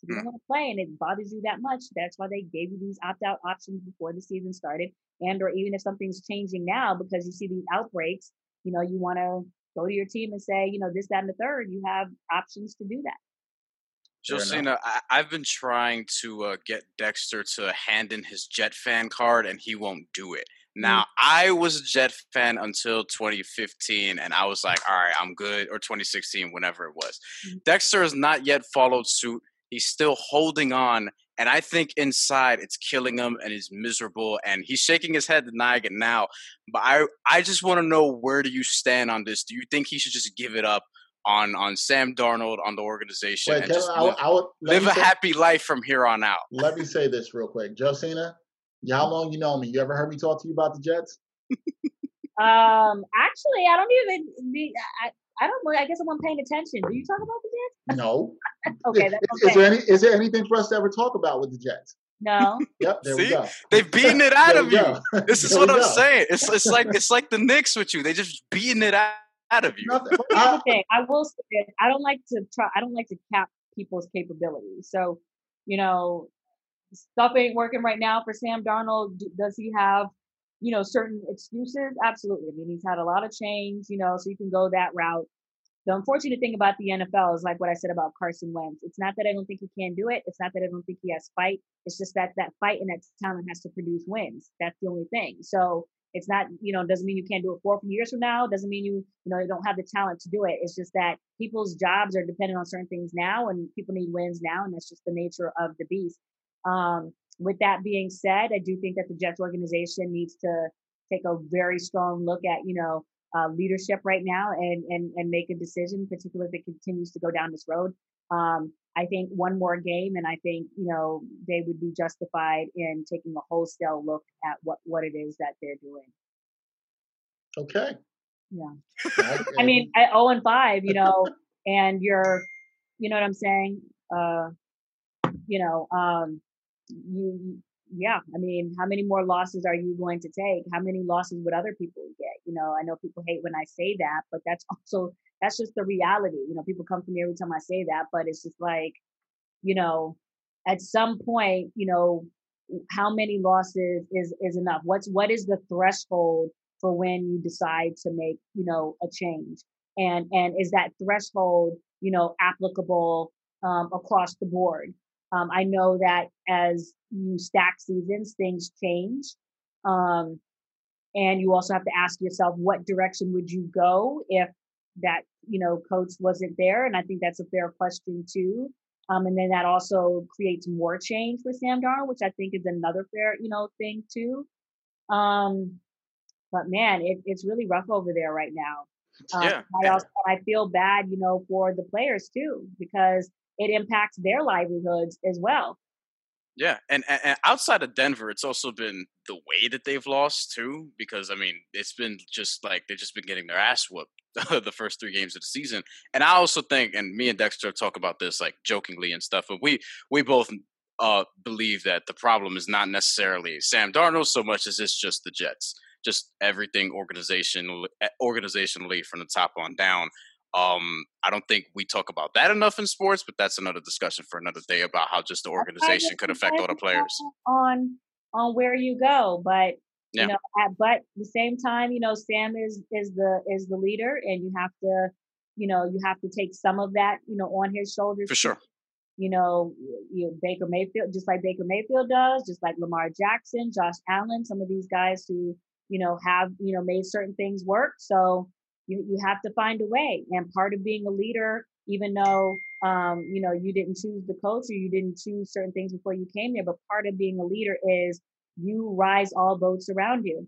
You don't want to play and it bothers you that much. That's why they gave you these opt-out options before the season started. And or even if something's changing now because you see these outbreaks, you know, you want to go to your team and say, you know, this, that, and the third. You have options to do that. Josina, I've been trying to get Dexter to hand in his Jet fan card, and he won't do it. Now, I was a Jet fan until 2015, and I was like, all right, I'm good, or 2016, whenever it was. Dexter has not yet followed suit. He's still holding on, and I think inside it's killing him, and he's miserable, and he's shaking his head denying it now. But I just want to know, where do you stand on this? Do you think he should just give it up on Sam Darnold, on the organization, and just live a happy life from here on out? Let me say this real quick. Josina, how long you know me? You ever heard me talk to you about the Jets? Actually, I don't even. I don't. I guess I'm not paying attention. Do you talk about the Jets? No. Okay. That's okay. Is there anything for us to ever talk about with the Jets? No. Yep. There we go. They've beaten it out of you. This is what I'm saying. It's like the Knicks with you. They just beating it out of you. Okay. I will say this. I don't like to try. I don't like to cap people's capabilities. So, you know, stuff ain't working right now for Sam Darnold. Does he have, you know, certain excuses? Absolutely. I mean, he's had a lot of change, you know, so you can go that route. The unfortunate thing about the NFL is like what I said about Carson Wentz. It's not that I don't think he can do it. It's not that I don't think he has fight. It's just that fight and that talent has to produce wins. That's the only thing. So it's not, you know, doesn't mean you can't do it 4 years from now. Doesn't mean you don't have the talent to do it. It's just that people's jobs are dependent on certain things now, and people need wins now, and that's just the nature of the beast. With that being said, I do think that the Jets organization needs to take a very strong look at, you know, leadership right now and make a decision, particularly if it continues to go down this road. I think one more game, and I think, you know, they would be justified in taking a wholesale look at what it is that they're doing. Okay. Yeah. I mean, at 0-5, you know, and you're, you know what I'm saying? I mean, how many more losses are you going to take? How many losses would other people get? You know, I know people hate when I say that, but that's just the reality. You know, people come to me every time I say that, but it's just like, you know, at some point, you know, how many losses is enough? What is the threshold for when you decide to make, you know, a change? And is that threshold, you know, applicable across the board? I know that as you stack seasons, things change. And you also have to ask yourself, what direction would you go if that, you know, coach wasn't there? And I think that's a fair question too. And then that also creates more change for Sam Darnold, which I think is another fair, you know, thing too. But man, it's really rough over there right now. I feel bad, you know, for the players too, because it impacts their livelihoods as well. Yeah, and outside of Denver, it's also been the way that they've lost too, because, I mean, it's been just like they've just been getting their ass whooped the first 3 games of the season. And I also think, and me and Dexter talk about this like jokingly and stuff, but we both believe that the problem is not necessarily Sam Darnold so much as it's just the Jets, just everything organizationally from the top on down. I don't think we talk about that enough in sports, but that's another discussion for another day about how just the organization could affect all the players. On where you go, but you know, but the same time, you know, Sam is the leader, and you have to take some of that, you know, on his shoulders for sure. You know, Baker Mayfield, just like Baker Mayfield does, just like Lamar Jackson, Josh Allen, some of these guys who, you know, have, you know, made certain things work. So. You have to find a way. And part of being a leader, even though, you know, you didn't choose the coach or you didn't choose certain things before you came there, but part of being a leader is you rise all boats around you.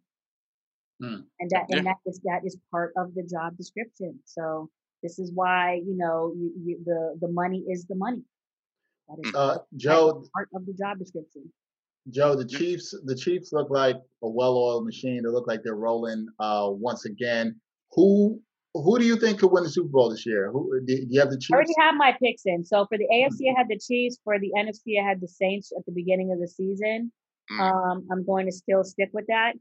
And that is part of the job description. So this is why, you know, the money is the money. That is part of the job description. Joe, the Chiefs look like a well-oiled machine. They look like they're rolling once again. Who do you think could win the Super Bowl this year? Who do you have the Chiefs? I already have my picks in. So for the AFC, I had the Chiefs. For the NFC, I had the Saints at the beginning of the season. I'm going to still stick with that.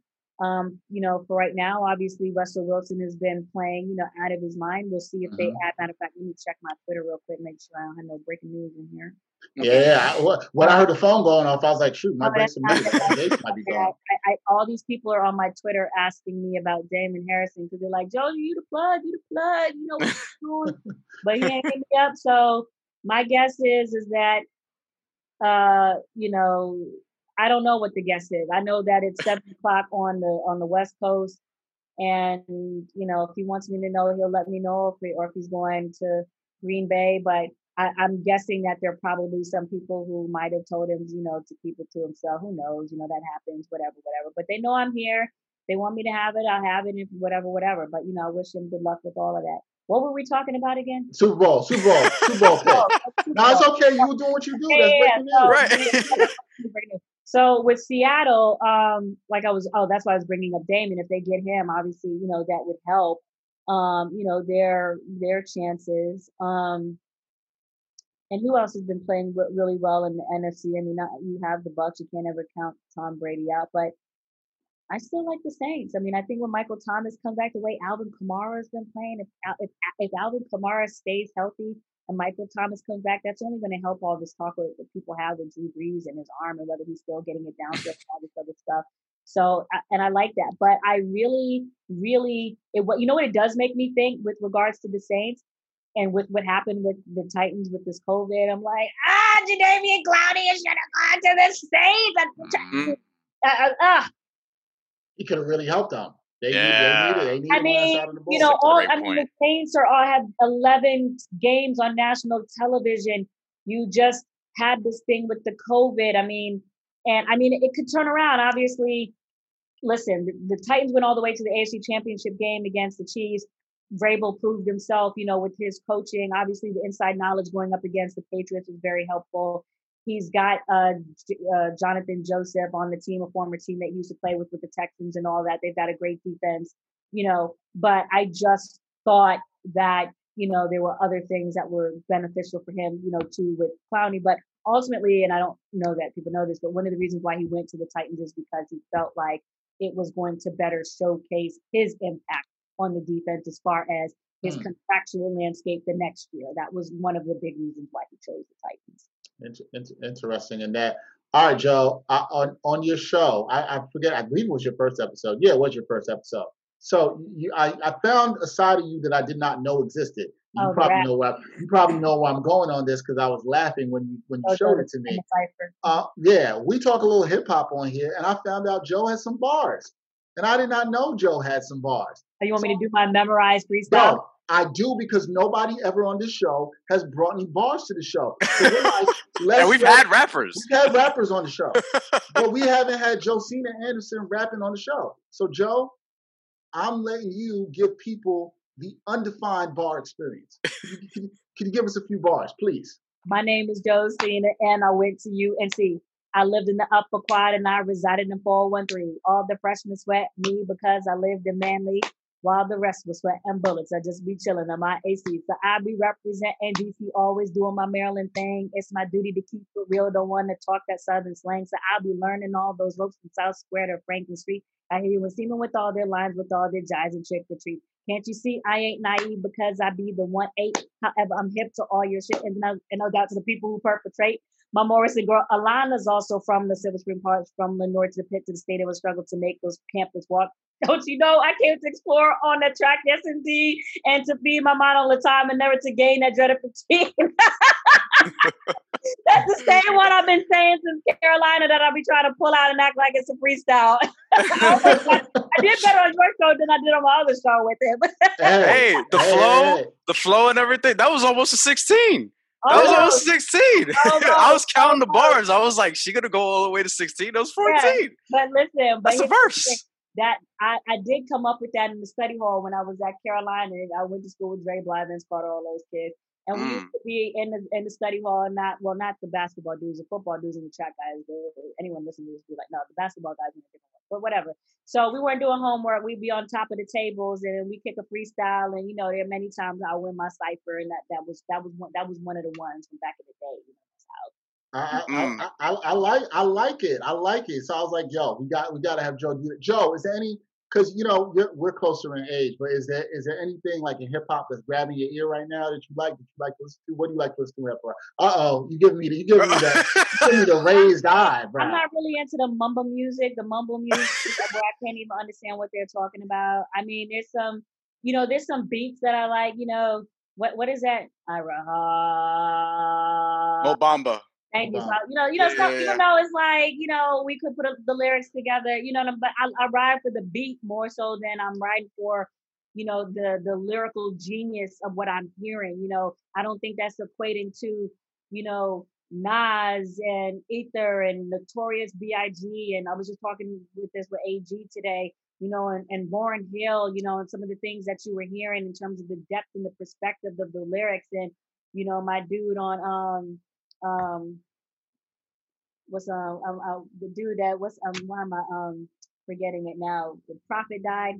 You know, for right now, obviously Russell Wilson has been playing, you know, out of his mind. We'll see if they add. Matter of fact, let me check my Twitter real quick, make sure I don't have no breaking news in here. Okay. Yeah. When I heard the phone going off, I was like, shoot, my Dexter Henry might be gone. All these people are on my Twitter asking me about Damon Harrison because they're like, Joe, you the plug, you know what you're doing. But he ain't hit me up. So my guess is that, you know, I don't know what the guess is. I know that it's 7 o'clock on the West Coast. And, you know, if he wants me to know, he'll let me know or if he's going to Green Bay. But I'm guessing that there are probably some people who might have told him, you know, to keep it to himself. Who knows? You know, that happens, whatever. But they know I'm here. They want me to have it. I'll have it, whatever. But, you know, I wish him good luck with all of that. What were we talking about again? Super Bowl. No, it's okay. You do what you do. That's breaking news. Right. So with Seattle, that's why I was bringing up Damon. If they get him, obviously, you know, that would help, you know, their chances. And who else has been playing really well in the NFC? I mean, you have the Bucs. You can't ever count Tom Brady out, but I still like the Saints. I mean, I think when Michael Thomas comes back, the way Alvin Kamara has been playing, if Alvin Kamara stays healthy and Michael Thomas comes back, that's only going to help all this talk that people have with Drew Brees and his arm and whether he's still getting it down to all this other stuff. So, and I like that, but I really, really, you know what it does make me think with regards to the Saints and with what happened with the Titans with this COVID, I'm like, Jadeveon Clowney should have gone to the Saints. Mm-hmm. He could have really helped them. They need I mean, out of the ball. You know, the Saints have 11 games on national television. You just had this thing with the COVID. I mean, it could turn around. Obviously, listen, the Titans went all the way to the AFC Championship game against the Chiefs. Vrabel proved himself, you know, with his coaching. Obviously, the inside knowledge going up against the Patriots was very helpful. He's got Jonathan Joseph on the team, a former team that he used to play with the Texans and all that. They've got a great defense, you know, but I just thought that, you know, there were other things that were beneficial for him, you know, too, with Clowney. But ultimately, and I don't know that people know this, but one of the reasons why he went to the Titans is because he felt like it was going to better showcase his impact on the defense as far as his contractual landscape the next year. That was one of the big reasons why he chose the Titans. Interesting in that. All right, Joe, on your show, I forget, I believe it was your first episode. Yeah, it was your first episode. So I found a side of you that I did not know existed. You probably know where I'm going on this because I was laughing when you showed it to me. Yeah, we talk a little hip hop on here, and I found out Joe has some bars. And I did not know Joe had some bars. Oh, you want me to do my memorized freestyle? No, I do, because nobody ever on this show has brought any bars to the show. So like, we've had rappers on the show. But we haven't had Josina Anderson rapping on the show. So, Joe, I'm letting you give people the undefined bar experience. Can you give us a few bars, please? My name is Josina, and I went to UNC. I lived in the upper quad and I resided in 413. All the freshmen sweat me because I lived in Manly, while the rest was sweating bullets. I just be chilling on my AC. So I be representing DC, always doing my Maryland thing. It's my duty to keep it real. Don't want to talk that Southern slang. So I'll be learning all those ropes from South Square to Franklin Street. I hear you when seeming with all their lines, with all their jives and trick or treat. Can't you see I ain't naive because I be the 1-8. However, I'm hip to all your shit and no doubt to the people who perpetrate. My Morrison girl, Alana's also from the Silver Spring Park, from the north to the pit to the state. It was struggle to make those campus walk. Don't you know I came to explore on that track? Yes, indeed. And to be my mind all the time and never to gain that dread of fatigue. That's the same one I've been saying since Carolina that I'll be trying to pull out and act like it's a freestyle. I did better on your show than I did on my other show with him. Hey, the flow and everything. That was almost a 16. I was almost 16. I was counting the bars. I was like, she gonna go all the way to 16. That was 14. Yeah, but listen, that's a verse. That I did come up with that in the study hall when I was at Carolina. I went to school with Dre Blythe and Sparta, all those kids. And we used to be in the study hall, not the basketball dudes, the football dudes, and the track guys. Anyone listening to this would be like, no, the basketball guys are different, but whatever. So we weren't doing homework. We'd be on top of the tables, and we kick a freestyle. And you know, there are many times I win my cipher, and that was one of the ones from back in the day. You know, I like it. So I was like, yo, we got to have Joe do it. Joe, is there any because, you know, we're closer in age, but is there anything like in hip hop that's grabbing your ear right now that you like to listen to? What do you like to listen to? You give me the raised eye, bro. I'm not really into the mumble music. The mumble music where I can't even understand what they're talking about. I mean, there's some beats that I like. You know, what is that? Mo Bamba. It's like, you know, we could put up the lyrics together, you know, but I ride for the beat more so than I'm riding for, you know, the lyrical genius of what I'm hearing. You know, I don't think that's equating to, you know, Nas and Ether and Notorious B.I.G. And I was just talking with this with AG today, you know, and Lauryn Hill, you know, and some of the things that you were hearing in terms of the depth and the perspective of the lyrics. And, you know, my dude on, forgetting it now? The Prophet died.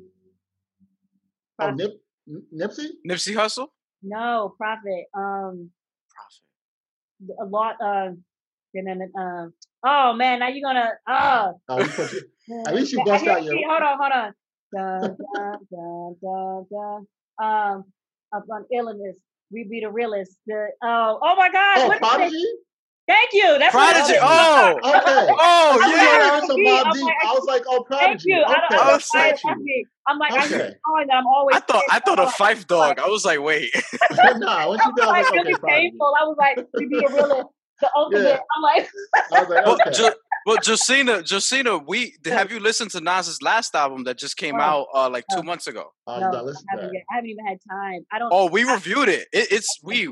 Prophet. Oh, Nipsey? Nipsey Hussle? No, Prophet. Prophet. A lot. Oh man, now you're gonna. At least you bust out your. Hold on. Up on illness. We be the realest. My God! Oh, Prodigy? Thank you. That's Prodigy. Oh, okay. Oh, yeah. I was like, oh, Prodigy. Thank you. Okay. I thought a Fife dog. I was like, wait. Nah, what you doing? Like, okay, really painful. I was like, we be the realest. The ultimate. Yeah. I'm like. I was like, okay. Well, Josina, have you listened to Nas's last album that just came out like 2 months ago? No, I haven't even had time. I don't. Oh, we reviewed it. We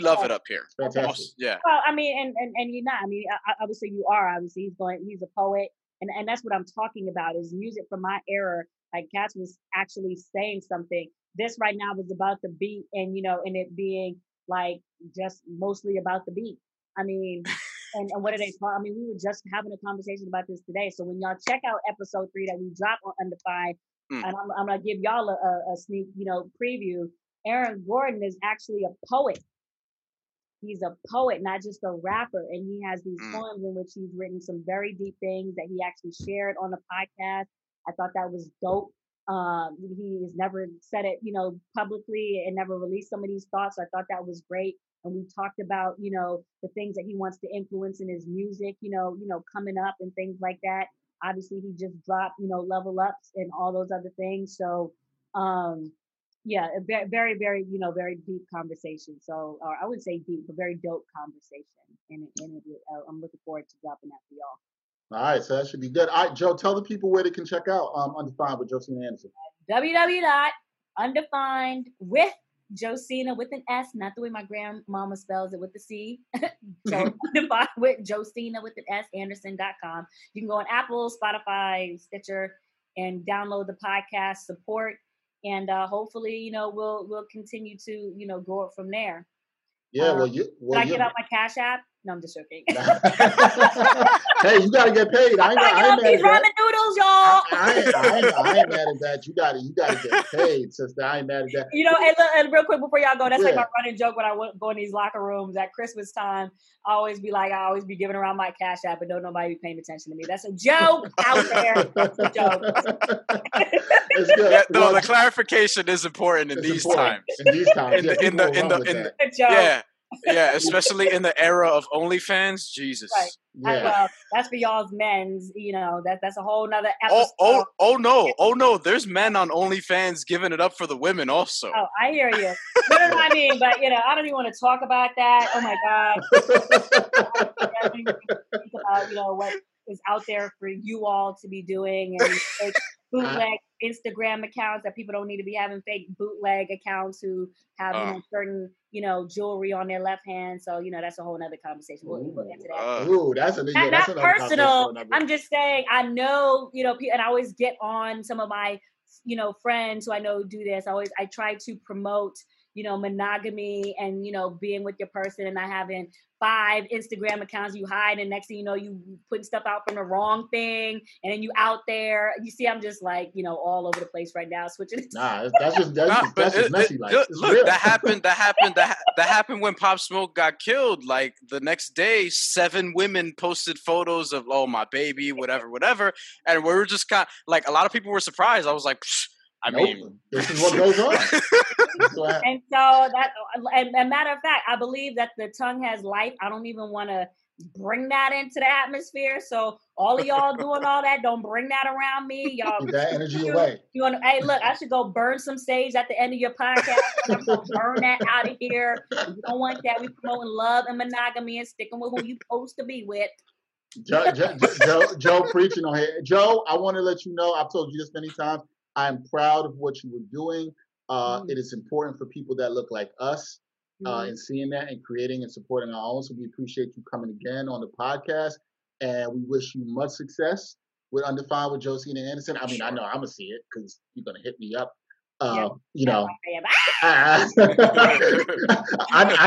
love it up here. Fantastic. Yeah. Well, I mean, and you're not. I mean, obviously you are. Obviously, he's a poet, and that's what I'm talking about is music from my era. Like Cass was actually saying something. This right now was about the beat, and you know, and it being like just mostly about the beat. I mean. And what are they called? I mean, we were just having a conversation about this today. So when y'all check out episode 3 that we dropped on Undefined, and I'm going to give y'all a sneak, you know, preview. Aaron Gordon is actually a poet. He's a poet, not just a rapper. And he has these poems in which he's written some very deep things that he actually shared on the podcast. I thought that was dope. He has never said it, you know, publicly and never released some of these thoughts. So I thought that was great. And we talked about, you know, the things that he wants to influence in his music, you know, coming up and things like that. Obviously, he just dropped, you know, Level Ups and all those other things. So, yeah, very, very, you know, very deep conversation. So I wouldn't say deep, but very dope conversation. And I'm looking forward to dropping that for y'all. All right, so that should be good. All right, Joe, tell the people where they can check out Undefined with Josina Anderson. www.undefinedwith Josina with an S, not the way my grandmama spells it, with the C. So Undefined with Josina with an S, Anderson.com. You can go on Apple, Spotify, Stitcher, and download the podcast, support, and hopefully, you know, we'll continue to, you know, grow it from there. Yeah, Did I get out my Cash App? No, I'm just joking. Hey, you gotta get paid. I ain't mad at that. Noodles, y'all. I ain't mad at that. You gotta get paid, sister. I ain't mad at that. You know, and real quick before y'all go, that's like my running joke when I go in these locker rooms at Christmas time. I always be giving around my Cash App, but don't nobody be paying attention to me. That's a joke out there. That's a joke. It's good. Yeah, no, the clarification is important in these times. Yeah, especially in the era of OnlyFans, Jesus. Right. Yeah. Well, that's for y'all's men's. You know, that's a whole nother episode. Oh no! There's men on OnlyFans giving it up for the women also. Oh, I hear you. You know what I mean? But you know, I don't even want to talk about that. Oh my God! I don't even think about, you know, what is out there for you all to be doing and like, bootleg Instagram accounts that people don't need to be having, fake bootleg accounts who have certain, you know, jewelry on their left hand. So, you know, that's a whole nother conversation. We'll get to that. That's not personal. I'm just saying, I know, you know, and I always get on some of my, you know, friends who I know do this. I try to promote, you know, monogamy and, you know, being with your person and not having 5 Instagram accounts you hide, and next thing you know, you putting stuff out from the wrong thing, and then you out there. You see, I'm just like, you know, all over the place right now, switching. Nah, that's just messy. Like, look, real. That happened when Pop Smoke got killed. Like the next day, 7 women posted photos of, oh, my baby, whatever, and we were just kind of, like, a lot of people were surprised. I was like, psh. I mean, this is what goes on. And so that, and matter of fact, I believe that the tongue has life. I don't even want to bring that into the atmosphere. So all of y'all doing all that, don't bring that around me. Y'all get that energy away. Hey, look, I should go burn some sage at the end of your podcast. I'm gonna burn that out of here. You don't want that. We promoting love and monogamy and sticking with who you supposed to be with. Joe preaching on here. Joe, I want to let you know, I've told you this many times. I'm proud of what you were doing. It is important for people that look like us and seeing that and creating and supporting our own. So we appreciate you coming again on the podcast. And we wish you much success with Undefined with Josina Anderson. I mean, sure. I know I'm going to see it because you're going to hit me up. I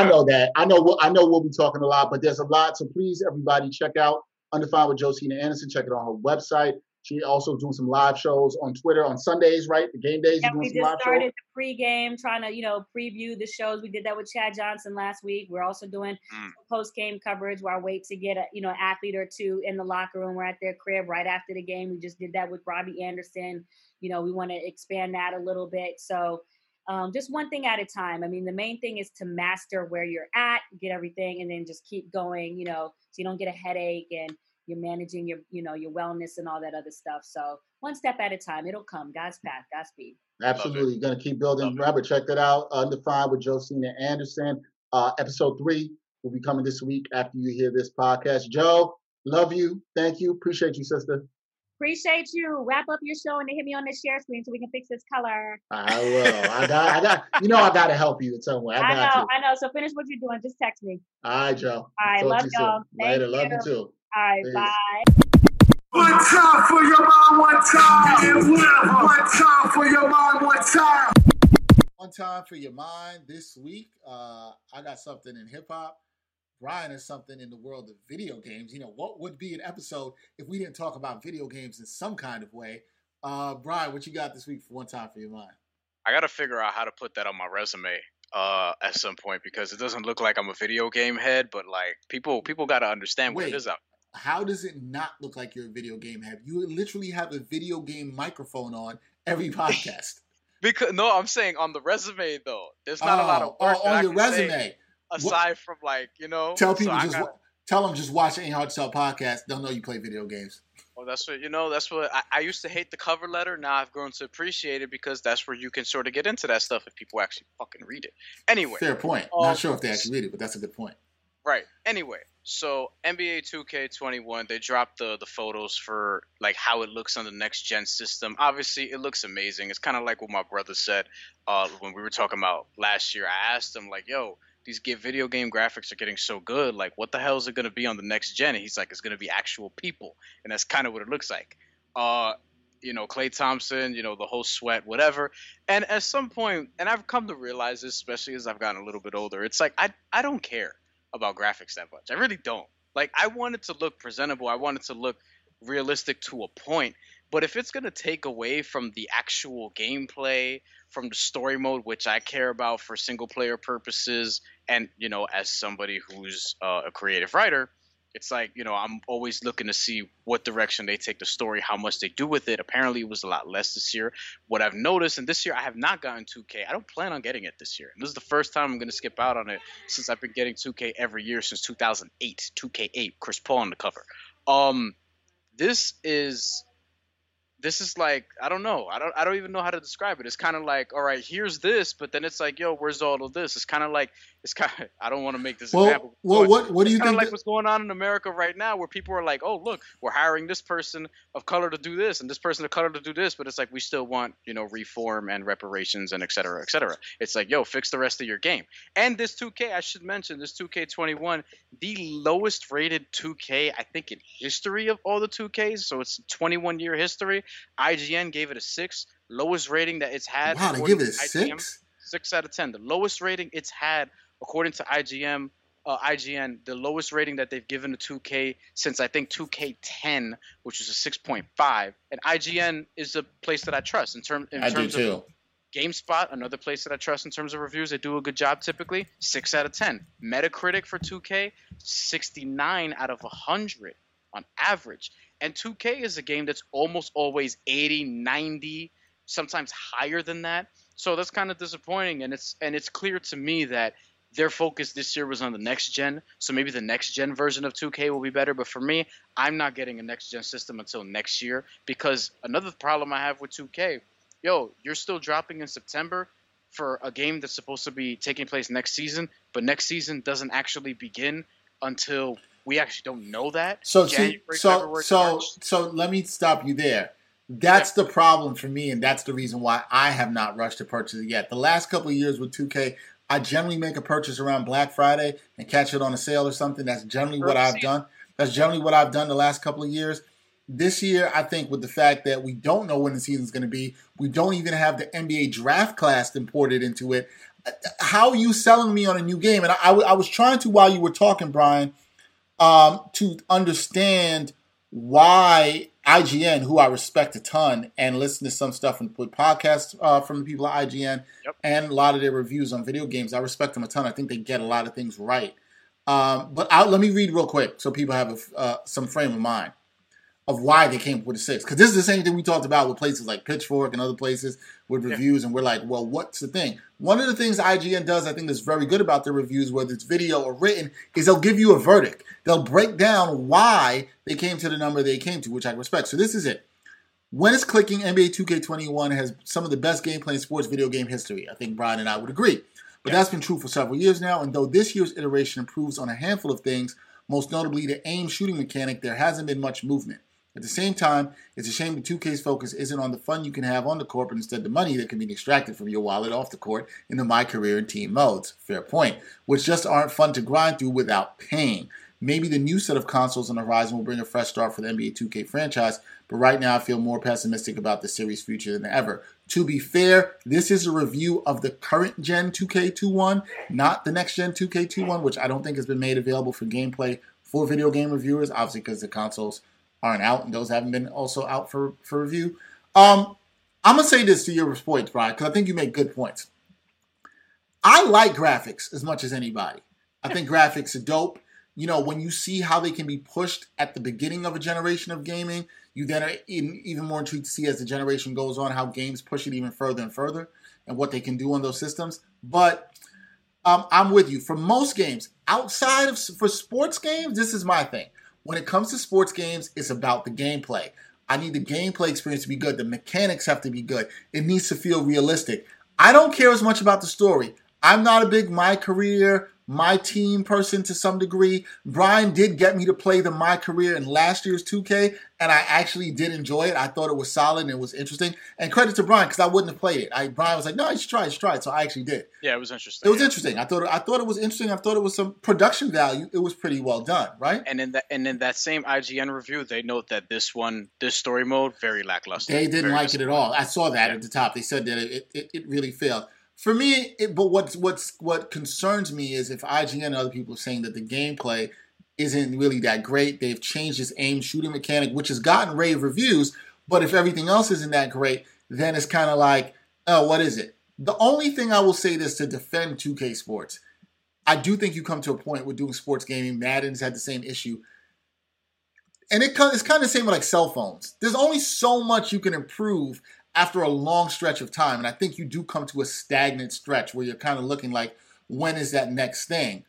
know that. I know we'll be talking a lot, but there's a lot. So please, everybody, check out Undefined with Josina Anderson. Check it on her website. She also doing some live shows on Twitter on Sundays, right? The game days. Yeah, we just started the pregame, trying to, preview the shows. We did that with Chad Johnson last week. We're also doing post-game coverage where I wait to get an athlete or two in the locker room or at their crib right after the game. We just did that with Robbie Anderson. We want to expand that a little bit. So just one thing at a time. I mean, the main thing is to master where you're at, get everything, and then just keep going, so you don't get a headache and you're managing your, your wellness and all that other stuff. So one step at a time, it'll come. God's path, Godspeed. Absolutely. You're going to keep building. Robert, check that out. Undefined with Josina Anderson. Episode 3 will be coming this week after you hear this podcast. Joe, love you. Thank you. Appreciate you, sister. Appreciate you. Wrap up your show and hit me on the share screen so we can fix this color. I will. I got to help you in some way. I know. So finish what you're doing. Just text me. All right, Joe. All right. Love y'all. Later. Love you too. All right, bye. One time for your mom, one time. One time for your mom, one time. One time for your mind this week. I got something in hip-hop. Brian has something in the world of video games. What would be an episode if we didn't talk about video games in some kind of way? Brian, what you got this week for One Time for Your Mind? I got to figure out how to put that on my resume. At some point, because it doesn't look like I'm a video game head, but like people got to understand what it is out. How does it not look like you're a video game head? You literally have a video game microphone on every podcast. Because no, I'm saying on the resume though. There's not a lot of work on your resume aside from Tell people tell them just watch Ain't Hard To Tell Podcast. They'll know you play video games. Well, that's what I used to hate the cover letter. Now I've grown to appreciate it because that's where you can sort of get into that stuff if people actually fucking read it. Anyway, fair point. Not sure if they actually read it, but that's a good point. Right. Anyway. So NBA 2K21, they dropped the photos for like how it looks on the next gen system. Obviously, it looks amazing. It's kind of like what my brother said when we were talking about last year. I asked him like, "Yo, these video game graphics are getting so good. Like, what the hell is it going to be on the next gen?" And he's like, "It's going to be actual people," and that's kind of what it looks like. Klay Thompson, the whole sweat, whatever. And at some point, and I've come to realize this, especially as I've gotten a little bit older, it's like I don't care about graphics that much. I really don't. Like, I want it to look presentable. I want it to look realistic to a point. But if it's going to take away from the actual gameplay, from the story mode, which I care about for single player purposes, and, as somebody who's a creative writer, it's like, I'm always looking to see what direction they take the story, how much they do with it. Apparently, it was a lot less this year. What I've noticed, and this year I have not gotten 2K. I don't plan on getting it this year. And this is the first time I'm going to skip out on it since I've been getting 2K every year since 2008. 2K8, Chris Paul on the cover. This is like, I don't know. I don't even know how to describe it. It's kind of like, all right, here's this, but then it's like, yo, where's all of this? It's kind of I don't want to make this example. Well, what do you think? It's kind of like what's going on in America right now where people are like, oh, look, we're hiring this person of color to do this and this person of color to do this. But it's like we still want, reform and reparations and et cetera, et cetera. It's like, yo, fix the rest of your game. And this 2K, I should mention, this 2K21, the lowest rated 2K, I think, in history of all the 2Ks. So it's 21-year history. IGN gave it a 6, lowest rating that it's had. Wow, they give it a 6? 6 out of 10. The lowest rating it's had, according to IGN, IGN, the lowest rating that they've given to 2K since I think 2K10, which is a 6.5. And IGN is a place that I trust in terms of GameSpot, another place that I trust in terms of reviews. They do a good job typically. 6 out of 10. Metacritic for 2K, 69 out of 100 on average. And 2K is a game that's almost always 80, 90, sometimes higher than that. So that's kind of disappointing, and it's clear to me that their focus this year was on the next gen. So maybe the next gen version of 2K will be better. But for me, I'm not getting a next gen system until next year, because another problem I have with 2K, you're still dropping in September for a game that's supposed to be taking place next season, but next season doesn't actually begin until we actually don't know that. So let me stop you there. That's the problem for me, and that's the reason why I have not rushed to purchase it yet. The last couple of years with 2K, I generally make a purchase around Black Friday and catch it on a sale or something. That's generally what I've done. That's generally what I've done the last couple of years. This year, I think with the fact that we don't know when the season's going to be, we don't even have the NBA draft class imported into it. How are you selling me on a new game? And I was trying to, while you were talking, Brian, to understand why IGN, who I respect a ton and listen to some stuff and put podcasts from the people at IGN and a lot of their reviews on video games. I respect them a ton. I think they get a lot of things right. But let me read real quick so people have some frame of mind of why they came up with a 6. Because this is the same thing we talked about with places like Pitchfork and other places with reviews. And we're like, well, what's the thing? One of the things IGN does, I think that's very good about their reviews, whether it's video or written, is they'll give you a verdict. They'll break down why they came to the number they came to, which I respect. So this is it. When it's clicking, NBA 2K21 has some of the best gameplay in sports video game history. I think Brian and I would agree. But that's been true for several years now. And though this year's iteration improves on a handful of things, most notably the aim shooting mechanic, there hasn't been much movement. At the same time, it's a shame that 2K's focus isn't on the fun you can have on the court, but instead the money that can be extracted from your wallet off the court in the My Career and Team modes. Fair point. Which just aren't fun to grind through without paying. Maybe the new set of consoles on the horizon will bring a fresh start for the NBA 2K franchise, but right now I feel more pessimistic about the series' future than ever. To be fair, this is a review of the current Gen 2K21, not the next Gen 2K21, which I don't think has been made available for gameplay for video game reviewers, obviously because the consoles aren't out, and those haven't been also out for review. I'm going to say this to your point, Brian, because I think you make good points. I like graphics as much as anybody. I think graphics are dope. You know, when you see how they can be pushed at the beginning of a generation of gaming, you then are even more intrigued to see as the generation goes on how games push it even further and further and what they can do on those systems. But I'm with you. For most games, for sports games, this is my thing. When it comes to sports games, it's about the gameplay. I need the gameplay experience to be good. The mechanics have to be good. It needs to feel realistic. I don't care as much about the story. I'm not a big My Career, My Team person to some degree. Brian did get me to play the My Career in last year's 2K, and I actually did enjoy it. I thought it was solid and it was interesting. And credit to Brian, because I wouldn't have played it. Brian was like, no, you should try it, So I actually did. Yeah, it was interesting. It was interesting. I thought it was interesting. I thought it was some production value. It was pretty well done, right? And in that same IGN review, they note that this story mode, very lackluster. They didn't like it at all. I saw that at the top. They said that it really failed. For me, what concerns me is if IGN and other people are saying that the gameplay isn't really that great. They've changed this aim shooting mechanic, which has gotten rave reviews, but if everything else isn't that great, then it's kind of like, oh, what is it? The only thing I will say this to defend 2K Sports, I do think you come to a point with doing sports gaming. Madden's had the same issue. And it's kind of the same with like cell phones. There's only so much you can improve after a long stretch of time. And I think you do come to a stagnant stretch where you're kind of looking like, when is that next thing?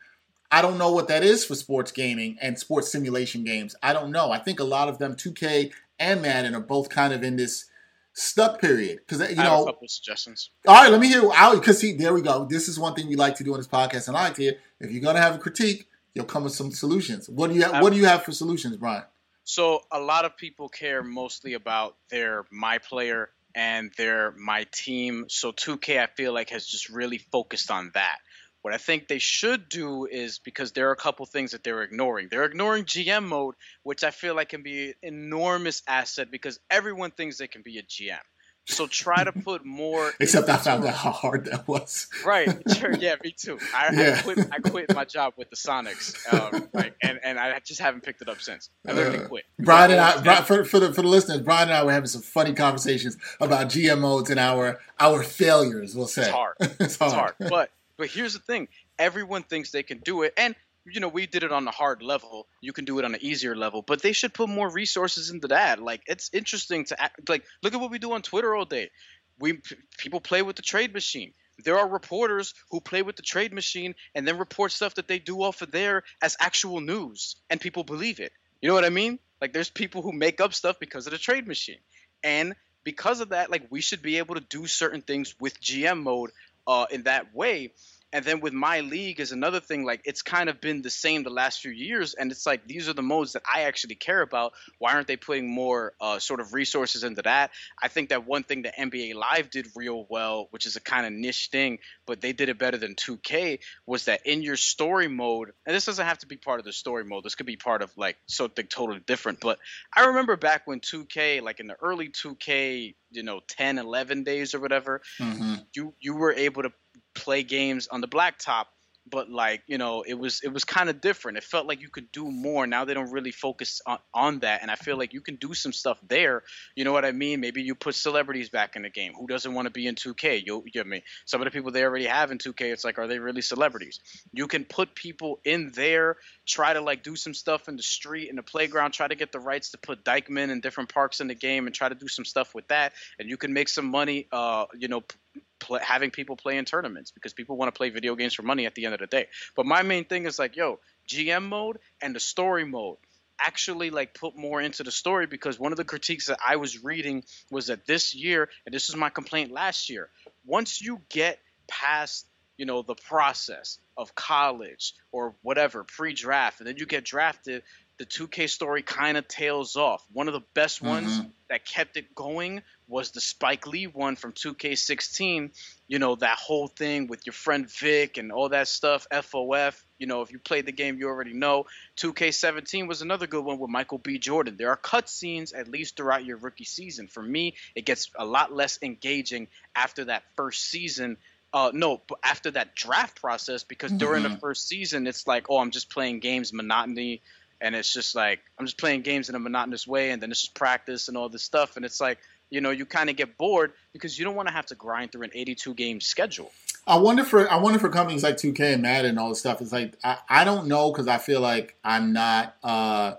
I don't know what that is for sports gaming and sports simulation games. I don't know. I think a lot of them, 2K and Madden, are both kind of in this stuck period. I have a couple of suggestions. All right, let me hear. Because see, there we go. This is one thing we like to do on this podcast. And I like to hear, if you're going to have a critique, you'll come with some solutions. What do you have for solutions, Brian? So a lot of people care mostly about their My Player and they're My Team. So 2K, I feel like, has just really focused on that. What I think they should do is, because there are a couple things that they're ignoring. They're ignoring GM mode, which I feel like can be an enormous asset because everyone thinks they can be a GM. So try to put more. Except I found out how hard that was. Right. Sure. Yeah, me too. I quit my job with the Sonics, and I just haven't picked it up since. I literally quit. Brian and I, for the listeners, Brian and I were having some funny conversations about GMOs and our failures, we'll say. It's hard. But here's the thing. Everyone thinks they can do it, and we did it on a hard level. You can do it on an easier level, but they should put more resources into that. Like, it's interesting to look at what we do on Twitter all day. People play with the trade machine. There are reporters who play with the trade machine and then report stuff that they do off of there as actual news, and people believe it. You know what I mean? Like, there's people who make up stuff because of the trade machine, and because of that, like, we should be able to do certain things with GM mode in that way. And then with my league is another thing, like, it's kind of been the same the last few years. And it's like, these are the modes that I actually care about. Why aren't they putting more sort of resources into that? I think that one thing that NBA Live did real well, which is a kind of niche thing, but they did it better than 2K, was that in your story mode, and this doesn't have to be part of the story mode. This could be part of, like, something totally different. But I remember back when 2K, like in the early 2K, 10, 11 days or whatever, you were able to play games on the blacktop, but it was kind of different. It felt like you could do more. Now they don't really focus on that, and I feel like you can do some stuff there. You know what I mean? Maybe you put celebrities back in the game. Who doesn't want to be in 2K? You know what I mean? Some of the people they already have in 2K, it's like, are they really celebrities? You can put people in there, try to do some stuff in the street, in the playground, try to get the rights to put Dykeman in different parks in the game and try to do some stuff with that, and you can make some money, having people play in tournaments, because people want to play video games for money at the end of the day. But my main thing is GM mode and the story mode. Actually, put more into the story, because one of the critiques that I was reading was that this year, and this was my complaint last year, once you get past the process of college or whatever, pre-draft, and then you get drafted, the 2K story kind of tails off. One of the best ones that kept it going was the Spike Lee one from 2K16, that whole thing with your friend Vic and all that stuff, FOF. If you played the game, you already know. 2K17 was another good one with Michael B. Jordan. There are cutscenes, at least throughout your rookie season. For me, it gets a lot less engaging after that first season. After that draft process, because during the first season, it's like, oh, I'm just playing games, monotony. And it's just like, I'm just playing games in a monotonous way, and then it's just practice and all this stuff. And it's like, you kind of get bored because you don't want to have to grind through an 82-game schedule. I wonder for companies like 2K and Madden and all this stuff, it's like, I don't know, because I feel like I'm of the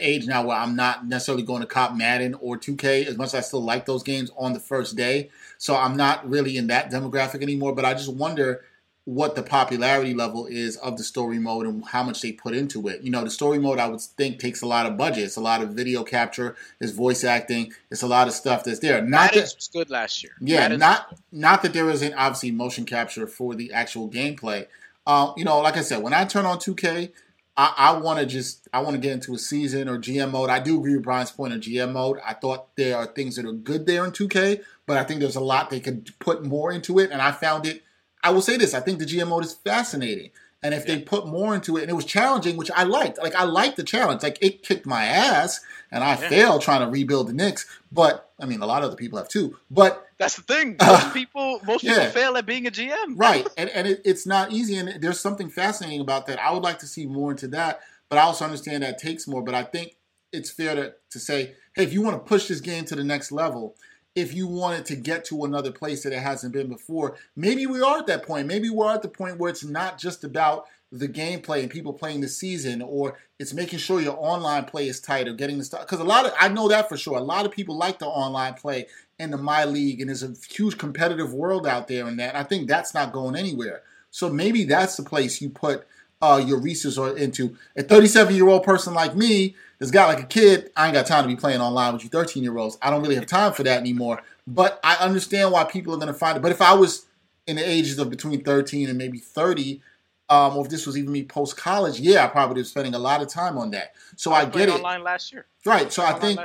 age now where I'm not necessarily going to cop Madden or 2K, as much as I still like those games on the first day. So I'm not really in that demographic anymore, but I just wonder what the popularity level is of the story mode and how much they put into it. The story mode, I would think, takes a lot of budget. It's a lot of video capture. It's voice acting. It's a lot of stuff that's there. Madden's was good last year. Yeah, not that there isn't, obviously, motion capture for the actual gameplay. Like I said, when I turn on 2K, I want to get into a season or GM mode. I do agree with Brian's point on GM mode. I thought there are things that are good there in 2K, but I think there's a lot they could put more into it, and I found it. I will say this. I think the GM mode is fascinating. And if they put more into it, and it was challenging, which I liked. Like, I liked the challenge. Like, it kicked my ass, and I failed trying to rebuild the Knicks. But, I mean, a lot of other people have too. But that's the thing. Most people fail at being a GM. Right. And it's not easy. And there's something fascinating about that. I would like to see more into that. But I also understand that takes more. But I think it's fair to say, hey, if you want to push this game to the next level, if you wanted to get to another place that it hasn't been before, maybe we are at that point. Maybe we're at the point where it's not just about the gameplay and people playing the season, or it's making sure your online play is tight or getting the stuff. Because I know that for sure. A lot of people like the online play and the My League, and there's a huge competitive world out there in that. I think that's not going anywhere. So maybe that's the place you put your resources into. A 37-year-old person like me that's got like a kid, I ain't got time to be playing online with you 13-year-olds. I don't really have time for that anymore. But I understand why people are going to find it. But if I was in the ages of between 13 and maybe 30, or if this was even me post-college, I probably was spending a lot of time on that. So I get it. I played online last year. Right. So I think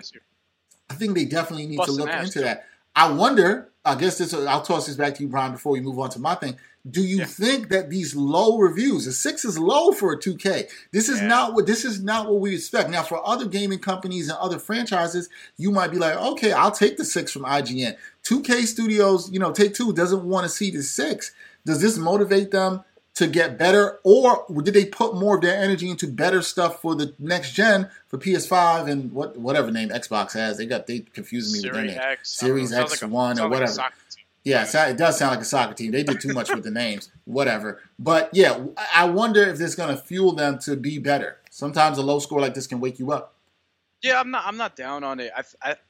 they definitely need to look into that. I wonder, I guess this, I'll toss this back to you, Brian, before we move on to my thing. Do you think that these low reviews, a 6 is low for a 2K. This is not what we expect. Now, for other gaming companies and other franchises, you might be like, okay, I'll take the 6 from IGN. 2K Studios, you know, Take-Two doesn't want to see the 6. Does this motivate them to get better, or did they put more of their energy into better stuff for the next gen, for PS5 and whatever name Xbox has? They confused me with their name. Series X1 or whatever. Yeah, it does sound like a soccer team. They did too much with the names, whatever. But yeah, I wonder if this is going to fuel them to be better. Sometimes a low score like this can wake you up. Yeah, I'm not down on it.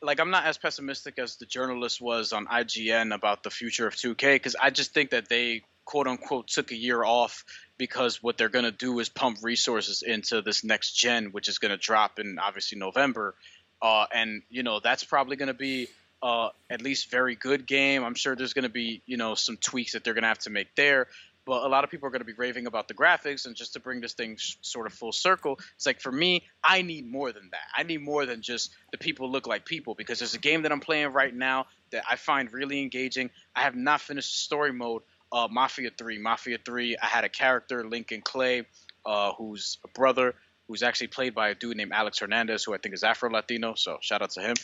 I'm not as pessimistic as the journalist was on IGN about the future of 2K, because I just think that they quote unquote took a year off because what they're going to do is pump resources into this next gen, which is going to drop in obviously November. And, you know, that's probably going to be at least very good game. I'm sure there's going to be, you know, some tweaks that they're going to have to make there. But a lot of people are going to be raving about the graphics, and just to bring this thing sort of full circle, it's like, for me, I need more than that. I need more than just the people look like people, because there's a game that I'm playing right now that I find really engaging. I have not finished story mode, Mafia 3. I had a character, Lincoln Clay, who's a brother, who's actually played by a dude named Alex Hernandez, who I think is Afro-Latino, so shout out to him.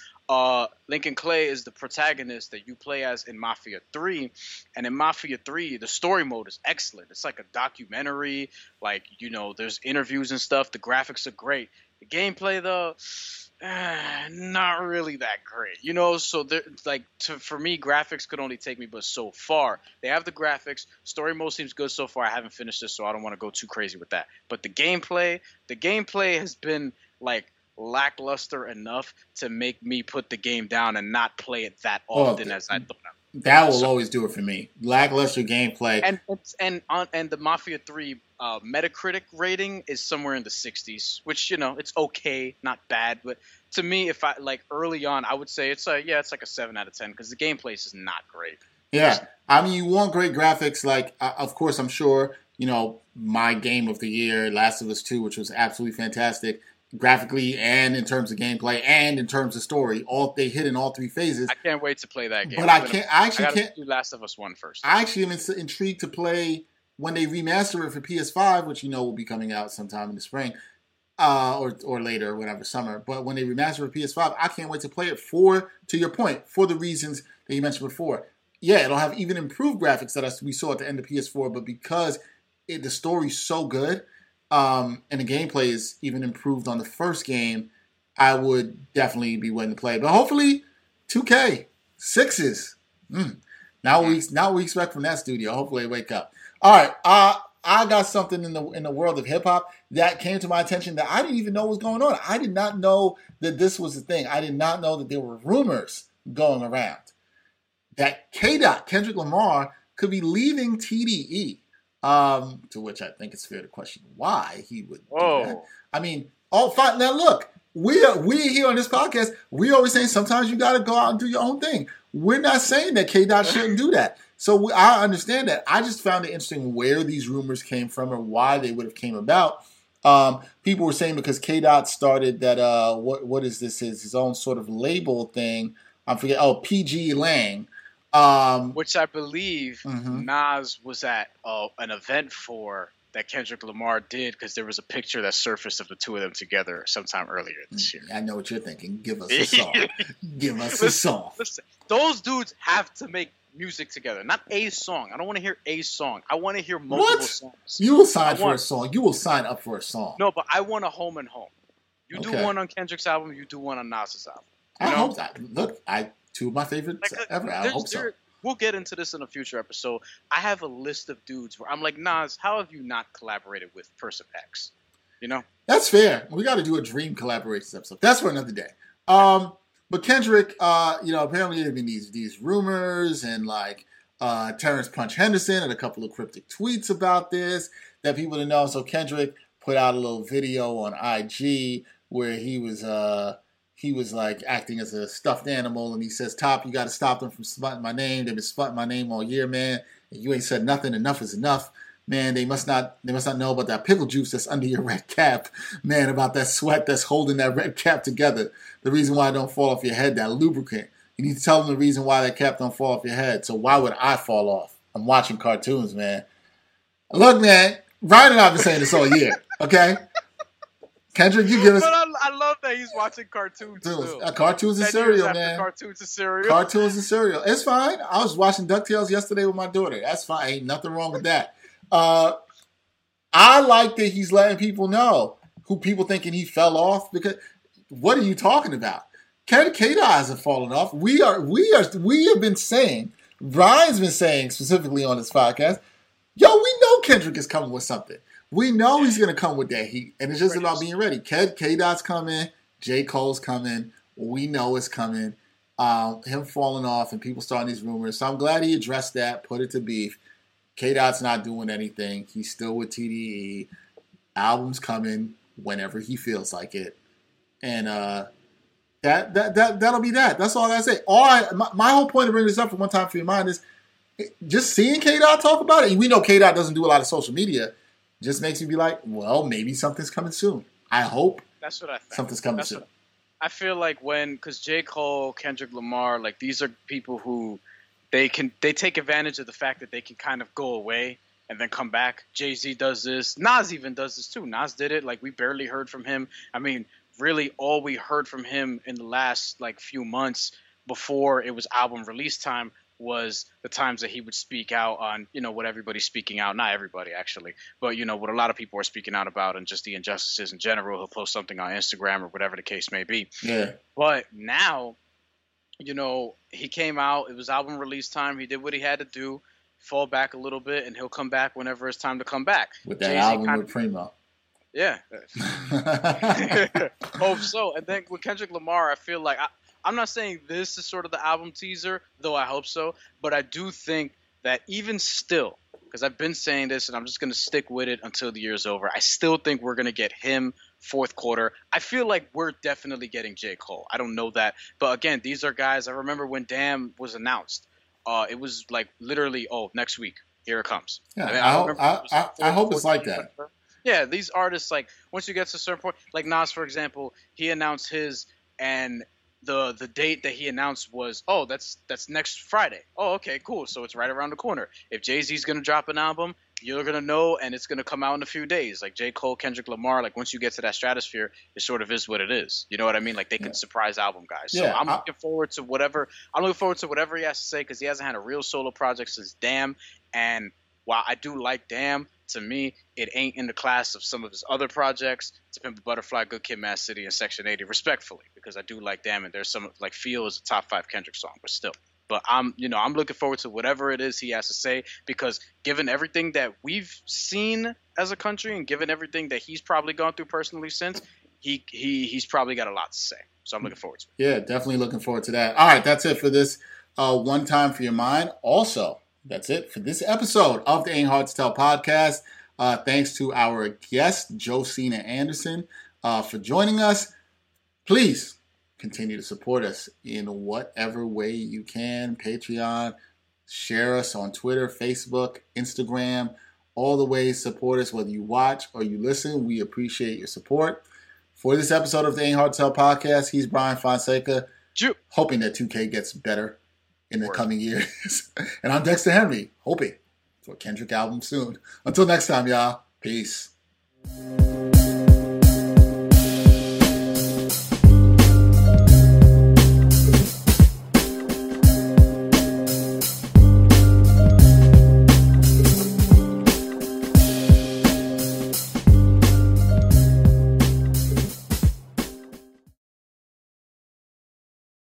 Lincoln Clay is the protagonist that you play as in Mafia 3, and in Mafia 3, the story mode is excellent. It's like a documentary, like, you know, there's interviews and stuff. The graphics are great. The gameplay, though, not really that great, you know? So, like, for me, graphics could only take me but so far. They have the graphics. Story mode seems good so far. I haven't finished this, so I don't want to go too crazy with that. But the gameplay has been, like, lackluster enough to make me put the game down and not play it that often as I thought. That will always do it for me. Lackluster gameplay. And the Mafia 3 Metacritic rating is somewhere in the 60s, which, you know, it's okay, not bad. But to me, if I, like, early on, I would say it's like a 7 out of 10 because the gameplay is not great. Yeah. I mean, you want great graphics. Like, of course, I'm sure, you know, my game of the year, Last of Us 2, which was absolutely fantastic. Graphically and in terms of gameplay and in terms of story, they hit in all three phases. I can't wait to play that game. But I actually can't do Last of Us 1 first. I actually am intrigued to play when they remaster it for PS5, which, you know, will be coming out sometime in the spring or later, whatever, summer. But when they remaster it for PS5, I can't wait to play it for, to your point, for the reasons that you mentioned before. Yeah, it'll have even improved graphics that we saw at the end of PS4, but because the story's so good, and the gameplay is even improved on the first game, I would definitely be willing to play. But hopefully, 2K, 6s. Now we expect from that studio. Hopefully, they wake up. All right, I got something in the world of hip hop that came to my attention that I didn't even know was going on. I did not know that this was a thing. I did not know that there were rumors going around that K-Dot, Kendrick Lamar, could be leaving TDE. To which I think it's fair to question why he would do that. I mean, all fine. Now look, we here on this podcast, we always saying sometimes you got to go out and do your own thing. We're not saying that K-Dot shouldn't do that. So I understand that. I just found it interesting where these rumors came from or why they would have came about. People were saying because K-Dot started that, what is this, his own sort of label thing. I forget, PG Lang. Which I believe Nas was at an event for that Kendrick Lamar did, because there was a picture that surfaced of the two of them together sometime earlier this year. I know what you're thinking. Give us a song. Listen, those dudes have to make music together. Not a song. I don't want to hear a song. I want to hear multiple songs. You will sign for a song. You will sign up for a song. No, but I want a Home and Home. You do one on Kendrick's album. You do one on Nas's album. I hope that. Look, two of my favorites ever. I hope so. We'll get into this in a future episode. I have a list of dudes where I'm like, Nas, how have you not collaborated with Person X? You know? That's fair. We got to do a dream collaborations episode. That's for another day. But Kendrick, you know, apparently there have been these rumors and like Terrence Punch Henderson and a couple of cryptic tweets about this that people didn't know. So Kendrick put out a little video on IG where he was like acting as a stuffed animal, and he says, "Top, you got to stop them from sputting my name. They've been sputting my name all year, man. And you ain't said nothing. Enough is enough, man. They must not know about that pickle juice that's under your red cap, man. About that sweat that's holding that red cap together. The reason why I don't fall off your head, that lubricant. You need to tell them the reason why that cap don't fall off your head. So why would I fall off? I'm watching cartoons, man. Look, man, Ryan and I have been saying this all year, okay? Kendrick, you give us... But I love that he's watching cartoons, too. Cartoons and cereal, man. Cartoons and cereal. Cartoons and cereal. It's fine. I was watching DuckTales yesterday with my daughter. That's fine. Ain't nothing wrong with that. I like that he's letting people know who people thinking he fell off because... What are you talking about? K-Dot hasn't fallen off. We have been saying, Brian's been saying specifically on this podcast, yo, we know Kendrick is coming with something. We know he's going to come with that heat, and it's just about being ready. K-Dot's coming. J. Cole's coming. We know it's coming. Him falling off and people starting these rumors. So I'm glad he addressed that, put it to beef. K-Dot's not doing anything. He's still with TDE. Album's coming whenever he feels like it. And that'll be that. That's all I say. My whole point of bringing this up for one time for your mind is just seeing K-Dot talk about it. And we know K-Dot doesn't do a lot of social media. Just makes me be like, well, maybe something's coming soon. I hope that's what I think. Something's coming soon. I feel like because J. Cole, Kendrick Lamar, like these are people who they take advantage of the fact that they can kind of go away and then come back. Jay-Z does this. Nas even does this too. Nas did it. Like we barely heard from him. I mean, really all we heard from him in the last like few months before it was album release time was the times that he would speak out on, you know, what everybody's speaking out, not everybody actually, but you know, what a lot of people are speaking out about and just the injustices in general. He'll post something on Instagram or whatever the case may be. Yeah. But now, you know, he came out, it was album release time. He did what he had to do, fall back a little bit, and he'll come back whenever it's time to come back. With that Jay-Z album with Primo. Yeah. Hope so. And then with Kendrick Lamar, I feel like I'm not saying this is sort of the album teaser, though I hope so. But I do think that even still, because I've been saying this and I'm just going to stick with it until the year's over, I still think we're going to get him fourth quarter. I feel like we're definitely getting J. Cole. I don't know that. But again, these are guys. I remember when Damn was announced. It was like literally, next week. Here it comes. Yeah, I hope it's like that. Yeah, these artists, like, once you get to a certain point, like Nas, for example, he announced his, and the date that he announced was, that's next Friday. Oh, okay, cool. So it's right around the corner. If Jay-Z's going to drop an album, you're going to know, and it's going to come out in a few days. Like, J. Cole, Kendrick Lamar, like, once you get to that stratosphere, it sort of is what it is. You know what I mean? Like, they can surprise album guys. So I'm looking forward to whatever he has to say, because he hasn't had a real solo project since Damn, and while I do like Damn, to me, it ain't in the class of some of his other projects, To Pimp a Butterfly, Good Kid, Mad City, and Section 80, respectfully, because I do like them, and there's some, like, Feel is a top 5 Kendrick song, but still. But I'm looking forward to whatever it is he has to say, because given everything that we've seen as a country, and given everything that he's probably gone through personally since, he's probably got a lot to say. So I'm looking forward to it. Yeah, definitely looking forward to that. All right, that's it for this one time for your mind. Also, that's it for this episode of the Ain't Hard to Tell podcast. Thanks to our guest, Josina Anderson, for joining us. Please continue to support us in whatever way you can. Patreon, share us on Twitter, Facebook, Instagram, all the ways. Support us whether you watch or you listen. We appreciate your support. For this episode of the Ain't Hard to Tell podcast, he's Brian Fonseca, hoping that 2K gets better in the coming years. And I'm Dexter Henry, hoping for a Kendrick album soon. Until next time, y'all. Peace.